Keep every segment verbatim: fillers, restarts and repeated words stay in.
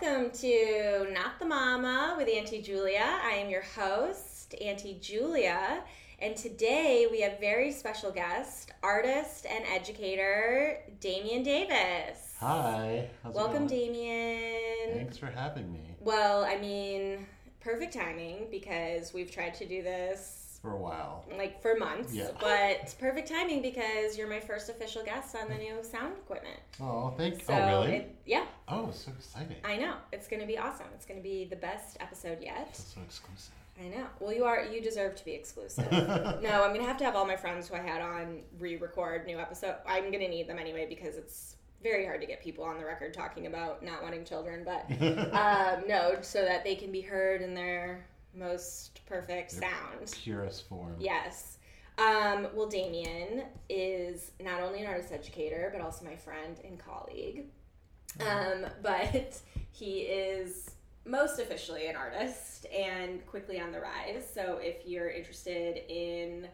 Welcome to Not the Mama with Auntie Julia. I am your host, Auntie Julia, and today we have very special guest, artist and educator, Damian Davis. Hi. How's Welcome, it going? Damian. Thanks for having me. Well, I mean, perfect timing because we've tried to do this for a while. Like, for months. Yeah. But perfect timing because you're my first official guest on the new sound equipment. Oh, thank you. So oh, really? It, yeah. Oh, so exciting. I know. It's going to be awesome. It's going to be the best episode yet. It's so exclusive. I know. Well, you are. You deserve to be exclusive. No, I'm going to have to have all my friends who I had on re-record new episode. I'm going to need them anyway because it's very hard to get people on the record talking about not wanting children. But, um, no, so that they can be heard in their most perfect Their sound. Purest form. Yes. Um, well, Damian is not only an artist educator, but also my friend and colleague. Um, but he is most officially an artist and quickly on the rise. So if you're interested in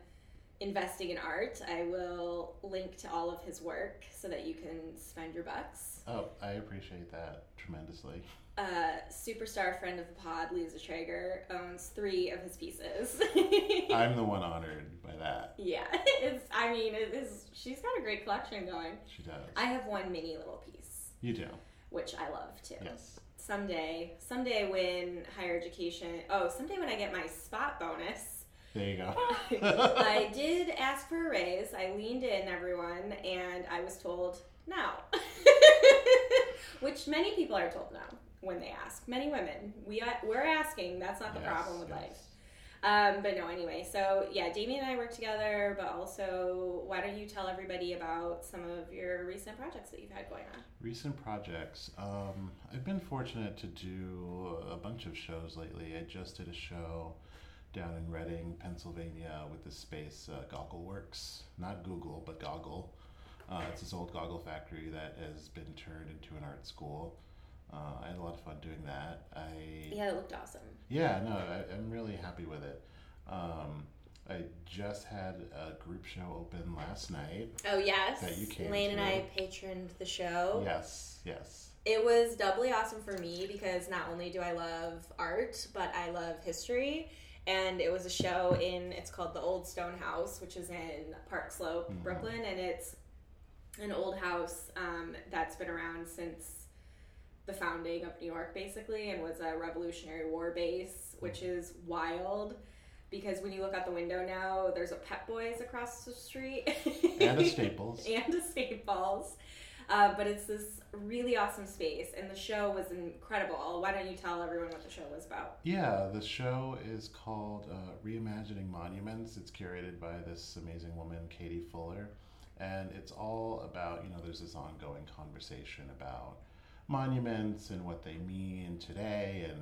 investing in art, I will link to all of his work so that you can spend your bucks. Oh, I appreciate that tremendously. Uh, superstar friend of the pod, Lisa Traeger, owns three of his pieces. I'm the one honored by that. Yeah. It's, I mean, it is, she's got a great collection going. She does. I have one mini little piece. You do. Which I love, too. Yes. Someday, someday when higher education, oh, someday when I get my spot bonus. There you go. I did ask for a raise. I leaned in, everyone, and I was told no. Which many people are told no. When they ask. Many women. We, we're asking. That's not the yes, problem with yes. life. Um, but no, anyway. So, yeah, Damian and I work together, but also, why don't you tell everybody about some of your recent projects that you've had going on? Recent projects. Um, I've been fortunate to do a bunch of shows lately. I just did a show down in Reading, Pennsylvania with this space, uh, Goggle Works. Not Google, but Goggle. Uh, it's this old goggle factory that has been turned into an art school. Uh, I had a lot of fun doing that. I Yeah, it looked awesome. Yeah, no, I, I'm really happy with it. Um, I just had a group show open last night. Oh, yes. That you came Lane to. And I patroned the show. Yes, yes. It was doubly awesome for me because not only do I love art, but I love history. And it was a show in, it's called The Old Stone House, which is in Park Slope, mm-hmm. Brooklyn. And it's an old house um, that's been around since the founding of New York, basically, and was a Revolutionary War base, which is wild because when you look out the window now, there's a Pep Boys across the street. And a Staples. And a Staples. Uh, but it's this really awesome space, and the show was incredible. Why don't you tell everyone what the show was about? Yeah, the show is called uh, Reimagining Monuments. It's curated by this amazing woman, Katie Fuller, and it's all about, you know, there's this ongoing conversation about monuments and what they mean today, and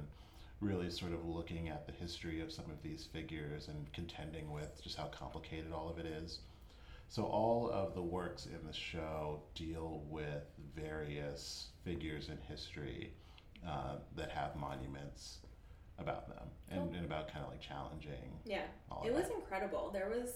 really sort of looking at the history of some of these figures and contending with just how complicated all of it is. So all of the works in the show deal with various figures in history uh, that have monuments about them and, oh. and about kind of like challenging. Yeah, all it of was that. Incredible. There was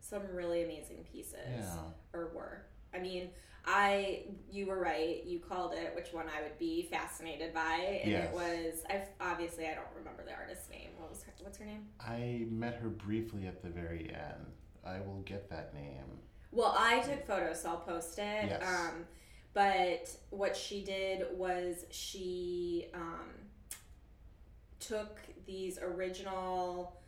some really amazing pieces yeah. or were. I mean, I, you were right, you called it, which one I would be fascinated by, and yes. it was, I've, obviously I don't remember the artist's name, what was her, what's her name? I met her briefly at the very end, I will get that name. Well, I took photos, so I'll post it, yes. um, but what she did was she um, took these original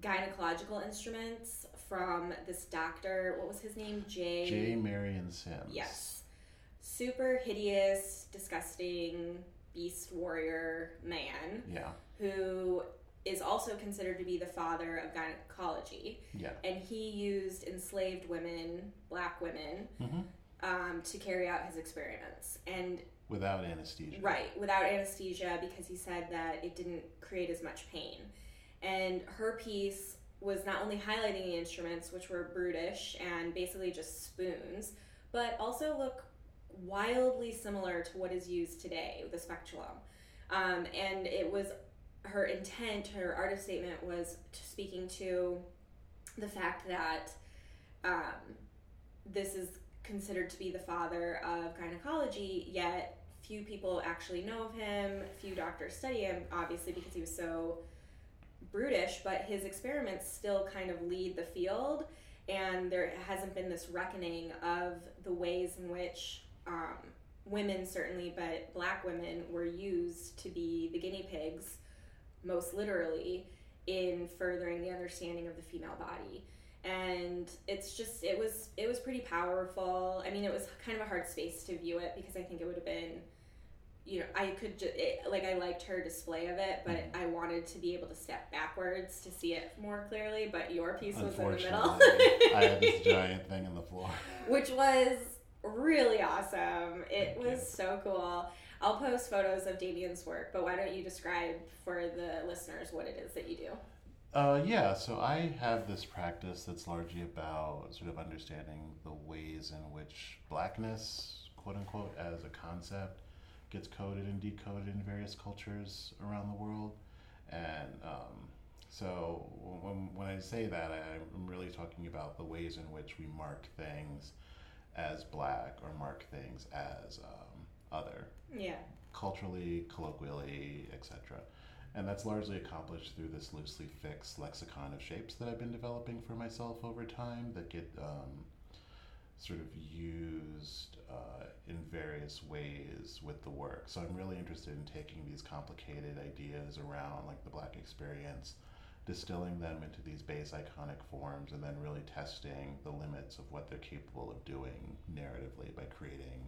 gynecological instruments from this doctor, what was his name? J J Marion Sims. Yes. Super hideous, disgusting beast warrior man. Yeah. Who is also considered to be the father of gynecology. Yeah. And he used enslaved women, black women, mm-hmm. um, to carry out his experiments. And without anesthesia. Right, without anesthesia, because he said that it didn't create as much pain. And her piece was not only highlighting the instruments, which were brutish and basically just spoons, but also look wildly similar to what is used today, the speculum. Um, and it was her intent, her artist statement was speaking to the fact that um, this is considered to be the father of gynecology, yet few people actually know of him, few doctors study him, obviously, because he was so brutish, but his experiments still kind of lead the field, and there hasn't been this reckoning of the ways in which um, women, certainly, but black women were used to be the guinea pigs, most literally, in furthering the understanding of the female body. And it's just, it was it was pretty powerful. I mean, it was kind of a hard space to view it, because I think it would have been, you know, I could just, it, like, I liked her display of it, but I wanted to be able to step backwards to see it more clearly, but your piece was in the middle. I had this giant thing on the floor. Which was really awesome. It Thank was you. So cool. I'll post photos of Damian's work, but why don't you describe for the listeners what it is that you do? Uh, yeah, so I have this practice that's largely about sort of understanding the ways in which blackness, quote unquote, as a concept gets coded and decoded in various cultures around the world. And um, so when, when I say that, I'm really talking about the ways in which we mark things as black or mark things as um, other. Yeah. Culturally, colloquially, et cetera. And that's largely accomplished through this loosely fixed lexicon of shapes that I've been developing for myself over time that get um, sort of used uh, in various ways with the work. So I'm really interested in taking these complicated ideas around, like, the black experience, distilling them into these base iconic forms, and then really testing the limits of what they're capable of doing narratively by creating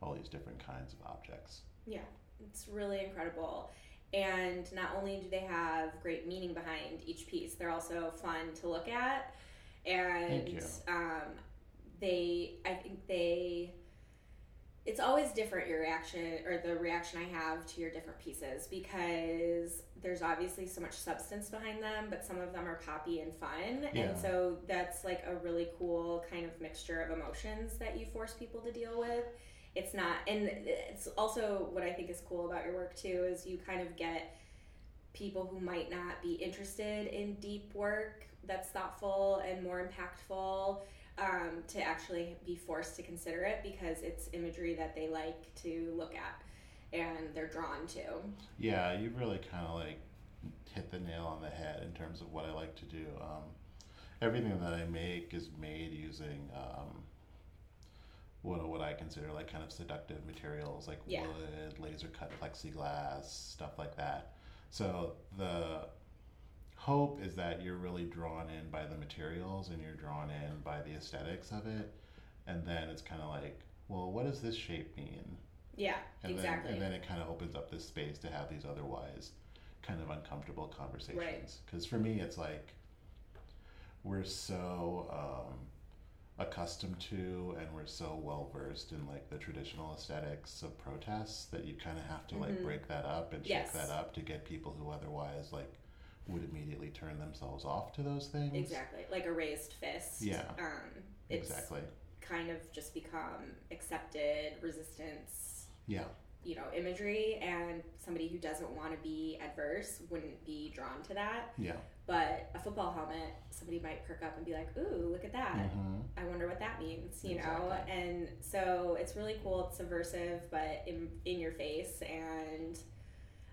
all these different kinds of objects. Yeah, it's really incredible. And not only do they have great meaning behind each piece, they're also fun to look at. And Thank you. um they I think they it's always different, your reaction, or the reaction I have to your different pieces, because there's obviously so much substance behind them, but some of them are poppy and fun. Yeah. And so that's like a really cool kind of mixture of emotions that you force people to deal with. It's not, and it's also what I think is cool about your work too, is you kind of get people who might not be interested in deep work that's thoughtful and more impactful um, to actually be forced to consider it, because it's imagery that they like to look at and they're drawn to. Yeah, you really kind of like hit the nail on the head in terms of what I like to do. Um, everything that I make is made using... Um, What, what I consider like kind of seductive materials, like yeah. wood, laser cut plexiglass, stuff like that. So the hope is that you're really drawn in by the materials and you're drawn in by the aesthetics of it. And then it's kind of like, well, what does this shape mean? Yeah, and exactly. Then, and then it kind of opens up this space to have these otherwise kind of uncomfortable conversations. Because right. for me, it's like we're so... Um, accustomed to, and we're so well versed in like the traditional aesthetics of protests that you kind of have to mm-hmm. like break that up and yes. shake that up to get people who otherwise like would immediately turn themselves off to those things. Exactly, like a raised fist. Yeah. Um, it's exactly. Kind of just become accepted resistance. Yeah. You know, imagery, and somebody who doesn't want to be adverse wouldn't be drawn to that. Yeah. But a football helmet, somebody might perk up and be like, ooh, look at that. Mm-hmm. I wonder what that means, you exactly. know? And so it's really cool. It's subversive, but in, in your face. And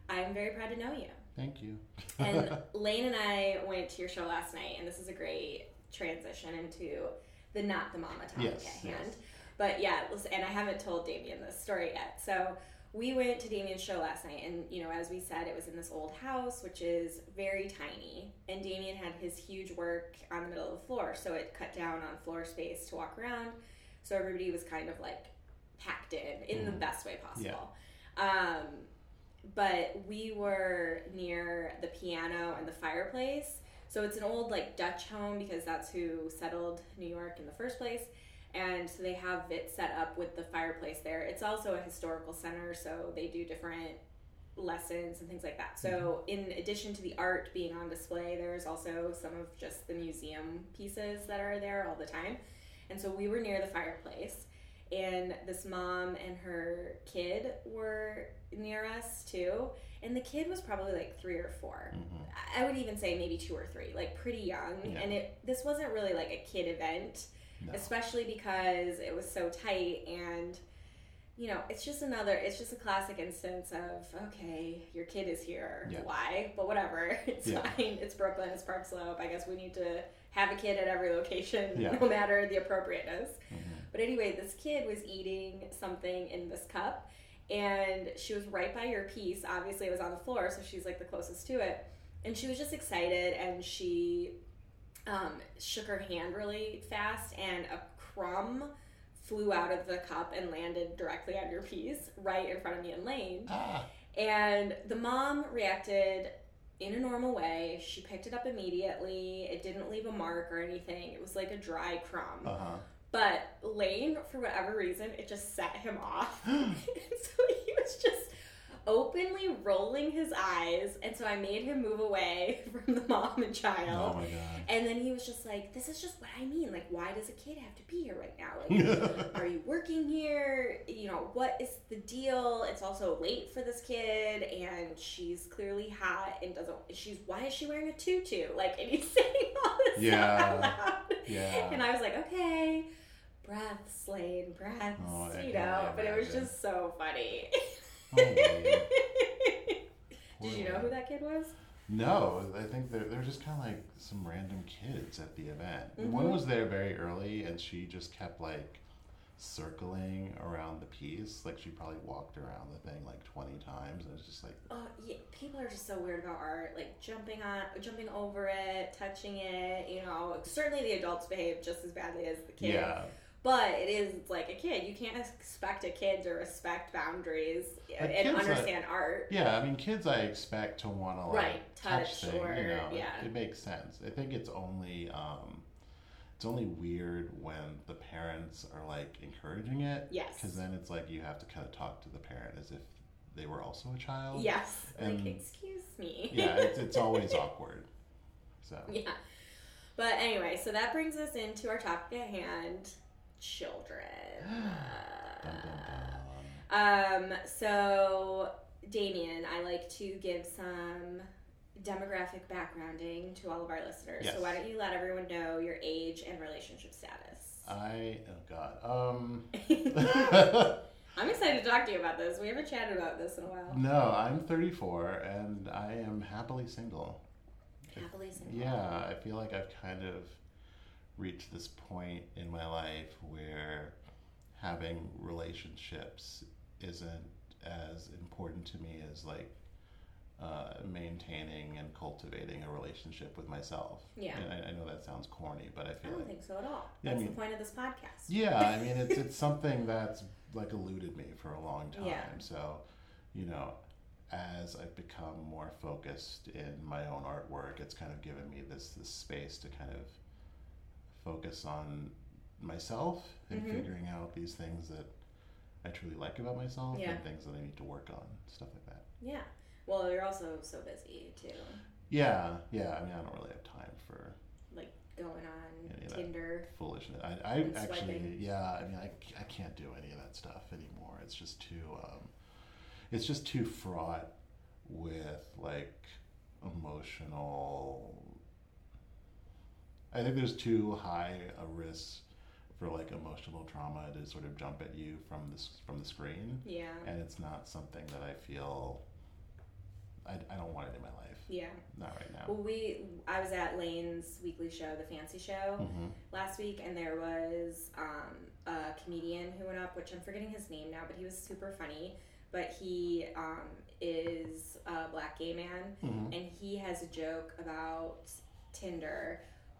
I'm very proud to know you. Thank you. And Lane and I went to your show last night, and this is a great transition into the not the mama topic yes, at hand. Yes. But yeah, and I haven't told Damian this story yet. So... We went to Damian's show last night, and, you know, as we said, it was in this old house, which is very tiny, and Damian had his huge work on the middle of the floor, so it cut down on floor space to walk around, so everybody was kind of, like, packed in, in mm. the best way possible. Yeah. Um, but we were near the piano and the fireplace, so it's an old, like, Dutch home, because that's who settled New York in the first place. And so they have it set up with the fireplace there. It's also a historical center, so they do different lessons and things like that. So in addition to the art being on display, there's also some of just the museum pieces that are there all the time. And so we were near the fireplace, and this mom and her kid were near us too. And the kid was probably like three or four. Mm-hmm. I would even say maybe two or three, like pretty young. Yeah. And it this wasn't really like a kid event. No. Especially because it was so tight, and you know, it's just another, it's just a classic instance of, okay, your kid is here. Yeah. Why? But whatever. It's yeah. fine. It's Brooklyn. It's Park Slope. I guess we need to have a kid at every location, yeah. no matter the appropriateness. Mm-hmm. But anyway, this kid was eating something in this cup, and she was right by your piece. Obviously, it was on the floor, so she's, like, the closest to it. And she was just excited, and she um, shook her hand really fast, and a crumb flew out of the cup and landed directly on your piece, right in front of me and Lane. Ah. And the mom reacted in a normal way. She picked it up immediately. It didn't leave a mark or anything. It was like a dry crumb. Uh-huh. But Lane, for whatever reason, it just set him off. And so he was just openly rolling his eyes. And so I made him move away from the mom and child. Oh my God. And then he was just like, this is just what I mean. Like, why does a kid have to be here right now? Like, are you working here? You know, what is the deal? It's also late for this kid. And she's clearly hot and doesn't, she's, why is she wearing a tutu? Like, and he's saying all this yeah. stuff out loud. Yeah. And I was like, okay. Breaths, Lane, breaths, oh, you know, yeah, but it was yeah. just so funny. Oh, did you know who that kid was? No, I think they're, they're just kind of like some random kids at the event. Mm-hmm. One was there very early, and she just kept like circling around the piece. Like, she probably walked around the thing like twenty times, and it's just like, oh yeah, people are just so weird about art. Like, jumping on, jumping over it, touching it. You know, certainly the adults behave just as badly as the kids. Yeah. But it is like a kid. You can't expect a kid to respect boundaries like and understand I, art. Yeah, I mean, kids I expect to want to, like, right, touch, touch things. Or, you know, yeah. it, it makes sense. I think it's only um, it's only weird when the parents are, like, encouraging it. Yes. Because then it's like you have to kind of talk to the parent as if they were also a child. Yes. And, like, excuse me. Yeah, it's, it's always awkward. So. Yeah. But anyway, so that brings us into our topic at hand. Children. dun, dun, dun. Um, so, Damian, I like to give some demographic backgrounding to all of our listeners. Yes. So why don't you let everyone know your age and relationship status? I, oh God. Um. I'm excited to talk to you about this. We haven't chatted about this in a while. No, I'm thirty-four and I am happily single. Happily single. Yeah, I feel like I've kind of reach this point in my life where having relationships isn't as important to me as, like, uh, maintaining and cultivating a relationship with myself. Yeah. And I, I know that sounds corny, but I feel I don't like, think so at all. That's I mean, the point of this podcast. Yeah, I mean, it's it's something that's, like, eluded me for a long time. Yeah. So, you know, as I've become more focused in my own artwork, it's kind of given me this this space to kind of focus on myself and mm-hmm. figuring out these things that I truly like about myself yeah. and things that I need to work on, stuff like that. Yeah. Well, you're also so busy, too. Yeah. Yeah. I mean, I don't really have time for, like, going on Tinder. Foolishness. I, I actually, swiping. yeah, I mean, I, I can't do any of that stuff anymore. It's just too, um, it's just too fraught with, like, emotional... I think there's too high a risk for, like, emotional trauma to sort of jump at you from this from the screen. Yeah. And it's not something that I feel I, I don't want it in my life. Yeah. Not right now. Well, we I was at Lane's weekly show, The Fancy Show, mm-hmm. last week, and there was um, a comedian who went up, which I'm forgetting his name now, but he was super funny. But he um, is a black gay man, mm-hmm. and he has a joke about Tinder.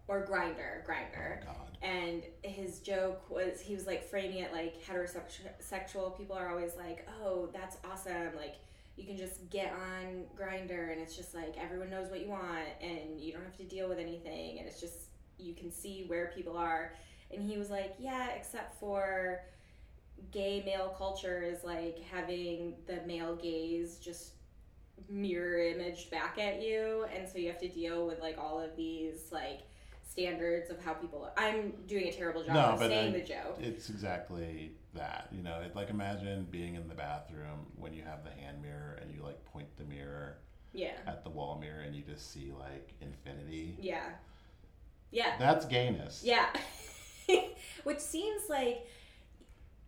Or Grindr, Grindr. Oh, God. And his joke was, he was, like, framing it like heterosexual people are always like, oh, that's awesome. Like, you can just get on Grindr and it's just like everyone knows what you want and you don't have to deal with anything. And it's just, you can see where people are. And he was like, yeah, except for gay male culture is like having the male gaze just mirror imaged back at you. And so you have to deal with, like, all of these, like, standards of how people are. I'm doing a terrible job no, of saying I, the joke. It's exactly that. You know, it, like, imagine being in the bathroom when you have the hand mirror and you, like, point the mirror yeah. at the wall mirror and you just see, like, infinity. Yeah. Yeah. That's gayness. Yeah. Which seems like,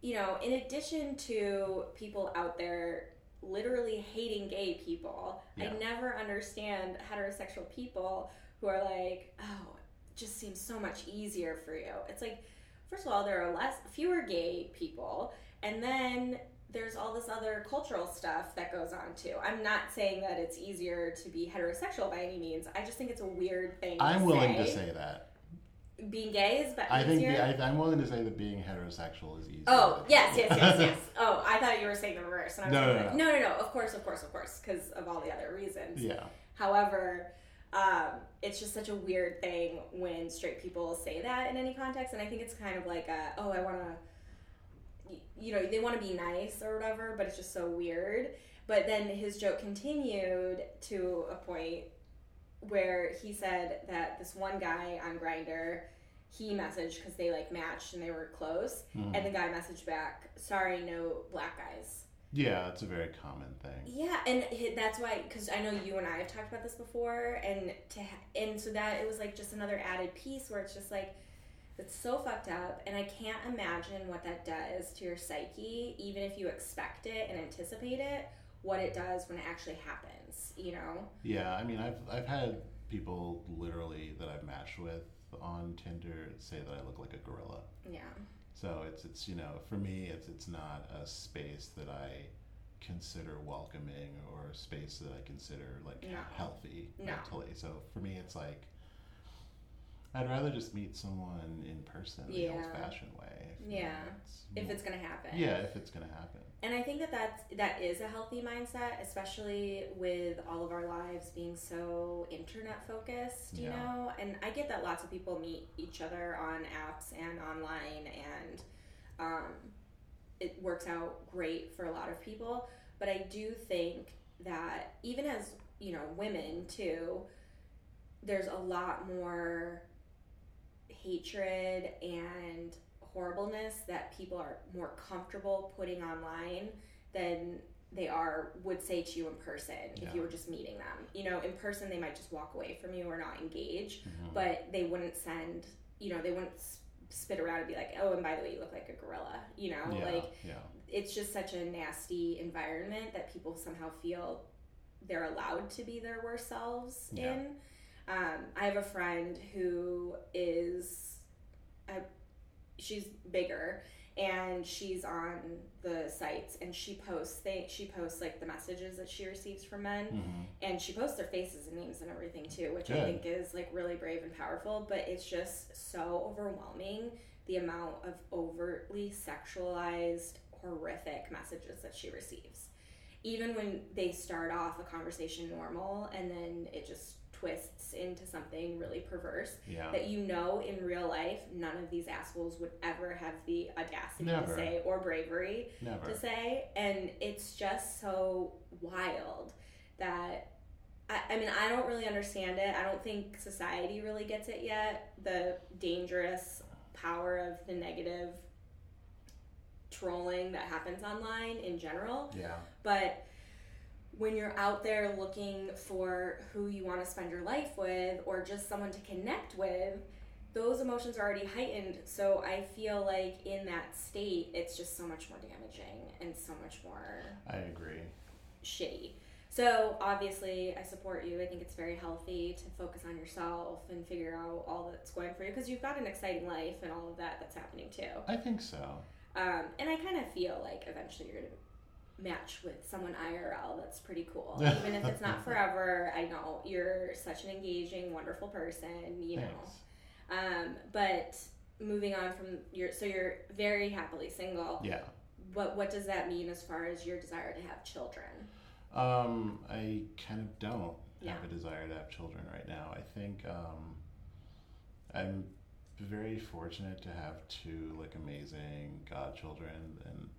you know, in addition to people out there literally hating gay people, yeah. I never understand heterosexual people who are like, oh, it just seems so much easier for you. It's like, first of all, there are less, fewer gay people, and then there's all this other cultural stuff that goes on too. I'm not saying that it's easier to be heterosexual by any means. I just think it's a weird thing. I'm to willing say. to say that. Being gay is but I think the, I, I'm willing to say that being heterosexual is easier. Oh, yes, yes, yes, yes. Oh, I thought you were saying the reverse. And I was no, like, no, no, no, no, no. Of course, of course, of course, because of all the other reasons. Yeah. However, um, it's just such a weird thing when straight people say that in any context, and I think it's kind of like, a, oh, I want to, you know, they want to be nice or whatever, but it's just so weird. But then his joke continued to a point where he said that this one guy on Grindr, he messaged because they like matched and they were close, mm. and the guy messaged back, sorry, no black guys. Yeah, it's a very common thing. Yeah, and that's why, because I know you and I have talked about this before, and to and so that it was like just another added piece where it's just like, it's so fucked up, and I can't imagine what that does to your psyche, even if you expect it and anticipate it, what it does when it actually happens, you know? Yeah, I mean, I've I've had people literally that I've matched with on Tinder say that I look like a gorilla. Yeah. So it's it's you know, for me it's it's not a space that I consider welcoming or a space that I consider like no. healthy no. mentally. So for me it's like I'd rather just meet someone in person yeah. the old-fashioned way. If, yeah. You know, it's more, if it's gonna happen. Yeah, if it's gonna happen. And I think that that's, that is a healthy mindset, especially with all of our lives being so internet-focused, you yeah. know? And I get that lots of people meet each other on apps and online, and um, it works out great for a lot of people. But I do think that even as, you know, women, too, there's a lot more hatred and horribleness that people are more comfortable putting online than they are would say to you in person yeah. if you were just meeting them. You know, in person they might just walk away from you or not engage, mm-hmm. but they wouldn't send, you know, they wouldn't spit around and be like, oh, and by the way, you look like a gorilla, you know? Yeah, like, yeah. It's just such a nasty environment that people somehow feel they're allowed to be their worst selves yeah. in. Um, I have a friend who is a she's bigger, and she's on the sites, and she posts things, she posts like the messages that she receives from men, mm-hmm. and she posts their faces and names and everything too, which Good. I think is like really brave and powerful, but it's just so overwhelming, the amount of overtly sexualized, horrific messages that she receives. Even when they start off a conversation normal, and then it just twists into something really perverse yeah. that you know in real life none of these assholes would ever have the audacity Never. to say, or bravery Never. to say, and it's just so wild that I, I mean I don't really understand it. I don't think society really gets it yet, the dangerous power of the negative trolling that happens online in general, yeah but when you're out there looking for who you want to spend your life with, or just someone to connect with, those emotions are already heightened. So I feel like in that state, it's just so much more damaging and so much more... I agree. ...shitty. So obviously, I support you. I think it's very healthy to focus on yourself and figure out all that's going for you, because you've got an exciting life and all of that that's happening too. I think so. Um, and I kind of feel like eventually you're going to match with someone I R L that's pretty cool, even if it's not forever. I know you're such an engaging, wonderful person, you Thanks. know. Um but moving on from your, so you're very happily single. Yeah. What what does that mean as far as your desire to have children? Um I kind of don't yeah. have a desire to have children right now. I think um I'm very fortunate to have two like amazing godchildren, and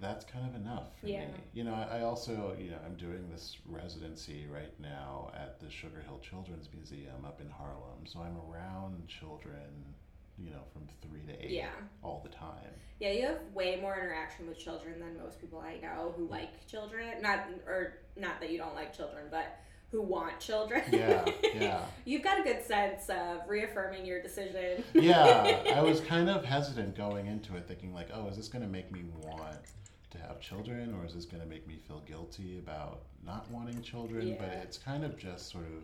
that's kind of enough for yeah. me. You know, I, I also, you know, I'm doing this residency right now at the Sugar Hill Children's Museum up in Harlem, so I'm around children, you know, from three to eight yeah. all the time. Yeah, you have way more interaction with children than most people I know who like children. Not, or not that you don't like children, but who want children. Yeah, yeah. You've got a good sense of reaffirming your decision. Yeah, I was kind of hesitant going into it, thinking like, oh, is this going to make me want to have children, or is this going to make me feel guilty about not wanting children? Yeah. But it's kind of just sort of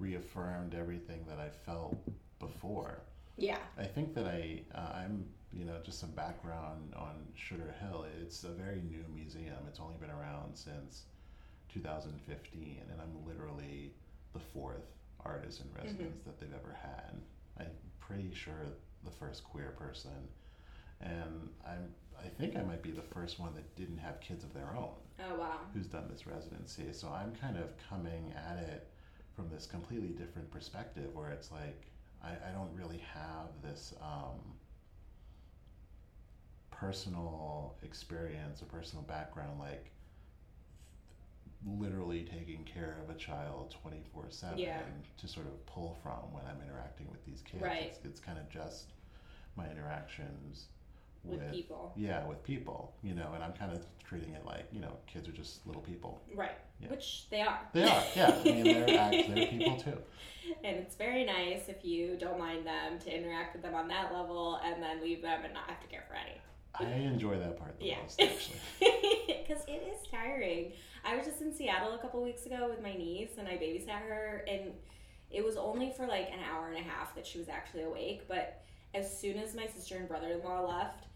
reaffirmed everything that I felt before. Yeah. I think that I, uh, I'm, you know, just some background on Sugar Hill. It's a very new museum. It's only been around since two thousand fifteen, and I'm literally the fourth artist in residence mm-hmm. that they've ever had. I'm pretty sure the first queer person, and I'm I think I might be the first one that didn't have kids of their own. Oh wow! Who's done this residency? So I'm kind of coming at it from this completely different perspective, where it's like I, I don't really have this um, personal experience or personal background like. Literally taking care of a child twenty-four seven yeah. to sort of pull from when I'm interacting with these kids. Right. It's, it's kind of just my interactions with, with people. Yeah, with people, you know, and I'm kind of treating it like, you know, kids are just little people. Right. Yeah. Which they are. They are, yeah. I mean, they're, act, they're people too. And it's very nice if you don't mind them to interact with them on that level and then leave them and not have to care for any. I enjoy that part the yeah. most, actually. Because it is tiring. I was just in Seattle a couple weeks ago with my niece, and I babysat her, and it was only for like an hour and a half that she was actually awake, but as soon as my sister and brother-in-law left,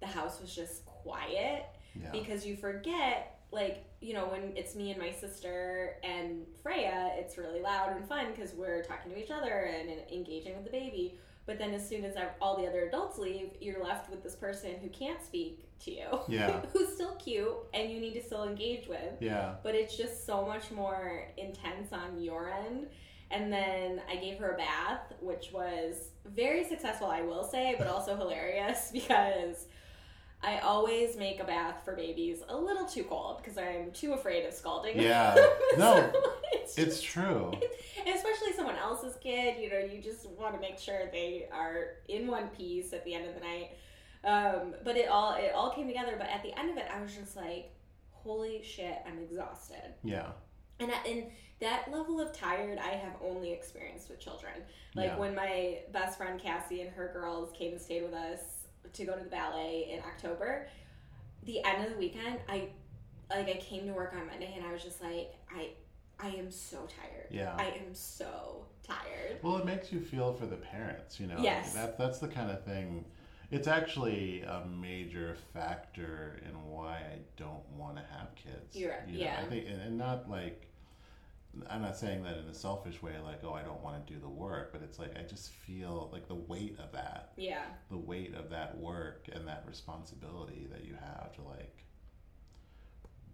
the house was just quiet, yeah. because you forget, like, you know, when it's me and my sister and Freya, it's really loud and fun because we're talking to each other and engaging with the baby. But then as soon as all the other adults leave, you're left with this person who can't speak to you. Yeah. Who's still cute and you need to still engage with. Yeah. But it's just so much more intense on your end. And then I gave her a bath, which was very successful, I will say, but also hilarious because I always make a bath for babies a little too cold because I'm too afraid of scalding. Yeah. No. So it's just, it's true. Especially someone else's kid, you know, you just want to make sure they are in one piece at the end of the night. Um, but it all it all came together. But at the end of it, I was just like, holy shit, I'm exhausted. Yeah. And I, and that level of tired I have only experienced with children. Like yeah. when my best friend Cassie and her girls came and stayed with us to go to the ballet in October, the end of the weekend, I like I came to work on Monday and I was just like, I I am so tired. Yeah. I am so tired. Well, it makes you feel for the parents, you know. Yes. Like that, that's the kind of thing. It's actually a major factor in why I don't want to have kids. You're right. You know? Yeah. I think, and, and not like, I'm not saying that in a selfish way, like, oh, I don't want to do the work, but it's like, I just feel like the weight of that. Yeah. The weight of that work and that responsibility that you have to, like,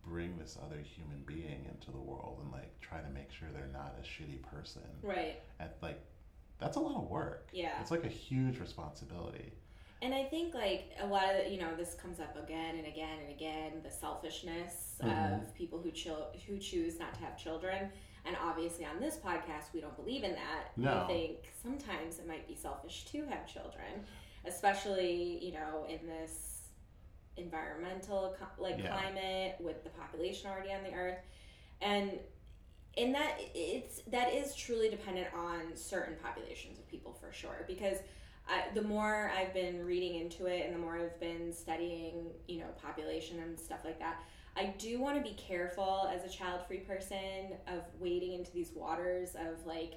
bring this other human being into the world and, like, try to make sure they're not a shitty person. Right. And, like, that's a lot of work. Yeah. It's, like, a huge responsibility. And I think, like, a lot of, you know, this comes up again and again and again, the selfishness mm-hmm. of people who chil- who choose not to have children. And obviously on this podcast, we don't believe in that. No. We think sometimes it might be selfish to have children, especially, you know, in this environmental, like, yeah. climate with the population already on the earth. And and that it's that is truly dependent on certain populations of people for sure, because I, the more I've been reading into it and the more I've been studying, you know, population and stuff like that, I do want to be careful as a child-free person of wading into these waters of, like,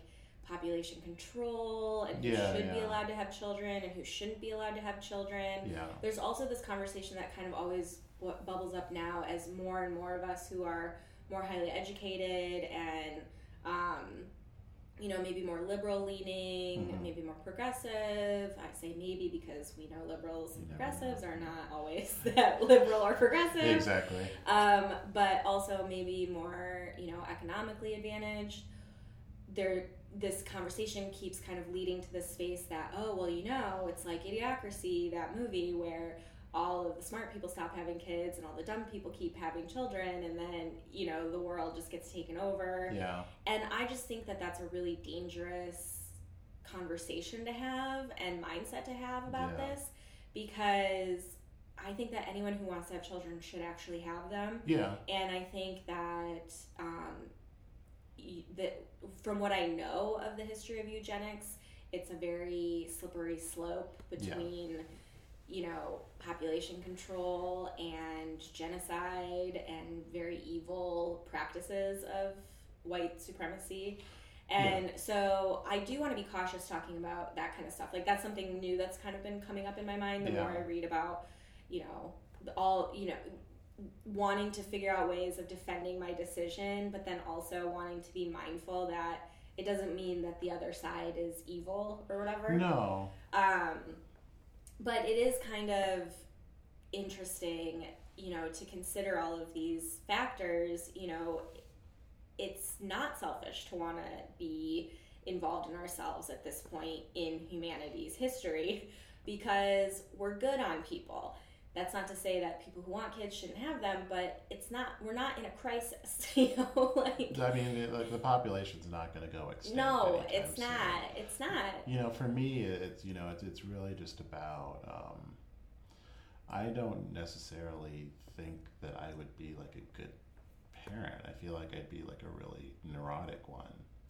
population control and who yeah, should yeah. be allowed to have children and who shouldn't be allowed to have children. Yeah. There's also this conversation that kind of always bu- bubbles up now as more and more of us who are more highly educated and, um... you know, maybe more liberal-leaning, mm-hmm. maybe more progressive. I say maybe because we know liberals and progressives know. Are not always that liberal or progressive. Exactly. Um, but also maybe more, you know, economically advantaged. There, this conversation keeps kind of leading to this space that, oh, well, you know, it's like Idiocracy, that movie where all of the smart people stop having kids and all the dumb people keep having children, and then, you know, the world just gets taken over. Yeah. And I just think that that's a really dangerous conversation to have and mindset to have about yeah. this, because I think that anyone who wants to have children should actually have them. Yeah. And I think that um, the, from what I know of the history of eugenics, it's a very slippery slope between, yeah. you know, population control and genocide and very evil practices of white supremacy. And yeah. so I do want to be cautious talking about that kind of stuff. Like, that's something new that's kind of been coming up in my mind the yeah. more I read about, you know, all, you know, wanting to figure out ways of defending my decision, but then also wanting to be mindful that it doesn't mean that the other side is evil or whatever. No. Um, but it is kind of interesting, you know, to consider all of these factors. You know, it's not selfish to want to be involved in ourselves at this point in humanity's history, because we're good on people. That's not to say that people who want kids shouldn't have them, but it's not, we're not in a crisis, you know? Like, I mean, like, the population's not going to go extinct. No, it's not. Soon. It's not. You know, for me, it's, you know, it's, it's really just about, um, I don't necessarily think that I would be, like, a good parent. I feel like I'd be, like, a really neurotic one.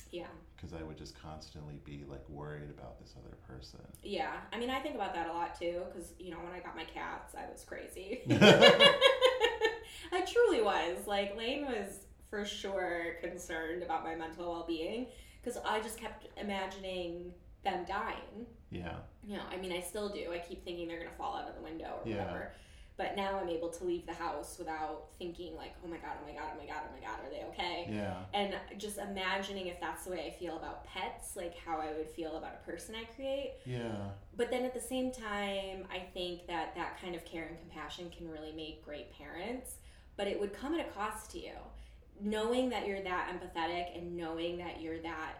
Yeah. Because I would just constantly be, like, worried about this other person. Yeah. I mean, I think about that a lot, too, because, you know, when I got my cats, I was crazy. I truly was. Like, Lane was for sure concerned about my mental well-being, because I just kept imagining them dying. Yeah. You know, I mean, I still do. I keep thinking they're going to fall out of the window or yeah. whatever. But now I'm able to leave the house without thinking, like, oh, my God, oh, my God, oh, my God, oh, my God, are they okay? Yeah. And just imagining if that's the way I feel about pets, like, how I would feel about a person I create. Yeah. But then at the same time, I think that that kind of care and compassion can really make great parents. But it would come at a cost to you. Knowing that you're that empathetic and knowing that you're that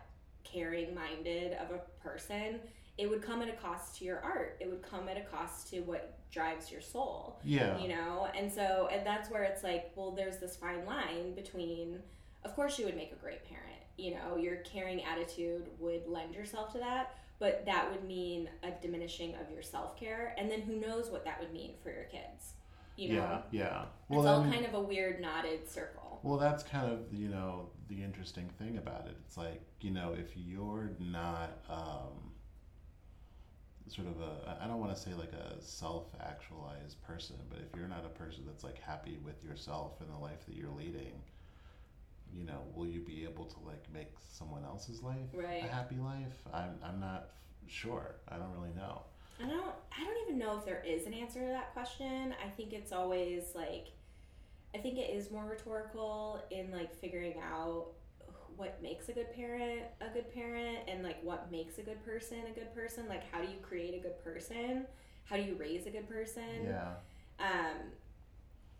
caring-minded of a person, it would come at a cost to your art. It would come at a cost to what drives your soul. Yeah. You know? And so, and that's where it's like, well, there's this fine line between, of course you would make a great parent. You know, your caring attitude would lend yourself to that, but that would mean a diminishing of your self-care. And then who knows what that would mean for your kids. You know? Yeah, yeah. Well, it's all then, kind of a weird knotted circle. Well, that's kind of, you know, the interesting thing about it. It's like, you know, if you're not... Um, sort of a, I don't want to say like a self-actualized person, but if you're not a person that's like happy with yourself and the life that you're leading, you know, will you be able to like make someone else's life right. a happy life? I'm I'm not sure. I don't really know. I don't, I don't even know if there is an answer to that question. I think it's always like, I think it is more rhetorical in like figuring out what makes a good parent a good parent and like what makes a good person a good person. Like, how do you create a good person? How do you raise a good person? Yeah. Um,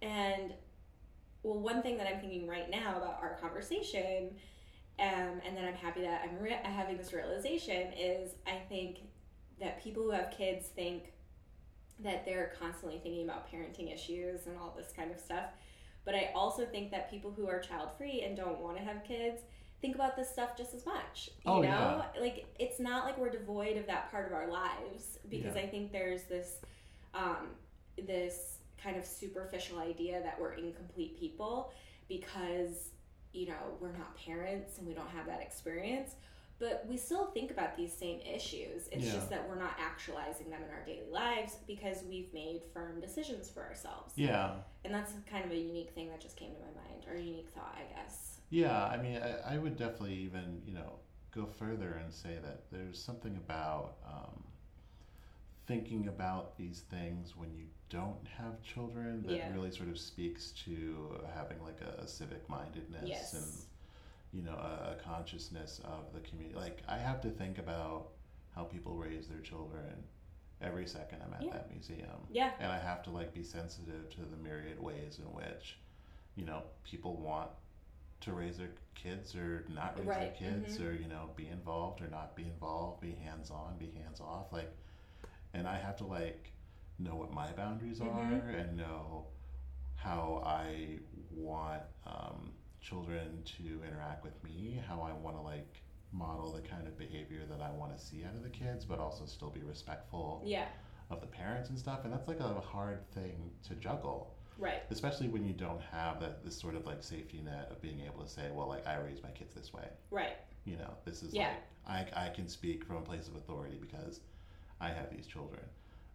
and well, one thing that I'm thinking right now about our conversation, um, and then I'm happy that I'm re- having this realization, is I think that people who have kids think that they're constantly thinking about parenting issues and all this kind of stuff. But I also think that people who are child-free and don't want to have kids think about this stuff just as much, you oh, know? Yeah. Like, it's not like we're devoid of that part of our lives, because yeah. I think there's this um, this kind of superficial idea that we're incomplete people because, you know, we're not parents and we don't have that experience, but we still think about these same issues. It's yeah. just that we're not actualizing them in our daily lives because we've made firm decisions for ourselves. Yeah. And that's kind of a unique thing that just came to my mind, or a unique thought, I guess. Yeah, I mean, I, I would definitely even, you know, go further and say that there's something about um, thinking about these things when you don't have children that yeah. really sort of speaks to having like a, a civic-mindedness yes. and... you know, a, a consciousness of the community. Like, I have to think about how people raise their children every second I'm at yeah. that museum. Yeah. And I have to, like, be sensitive to the myriad ways in which, you know, people want to raise their kids or not raise right. their kids mm-hmm. or, you know, be involved or not be involved, be hands-on, be hands-off. Like, and I have to, like, know what my boundaries mm-hmm. are and know how I want... um children to interact with me, how I want to like model the kind of behavior that I want to see out of the kids, but also still be respectful yeah. of the parents and stuff. And that's like a hard thing to juggle. Right. Especially when you don't have that this sort of like safety net of being able to say, well, like I raised my kids this way. Right. You know, this is yeah. like I I can speak from a place of authority because I have these children.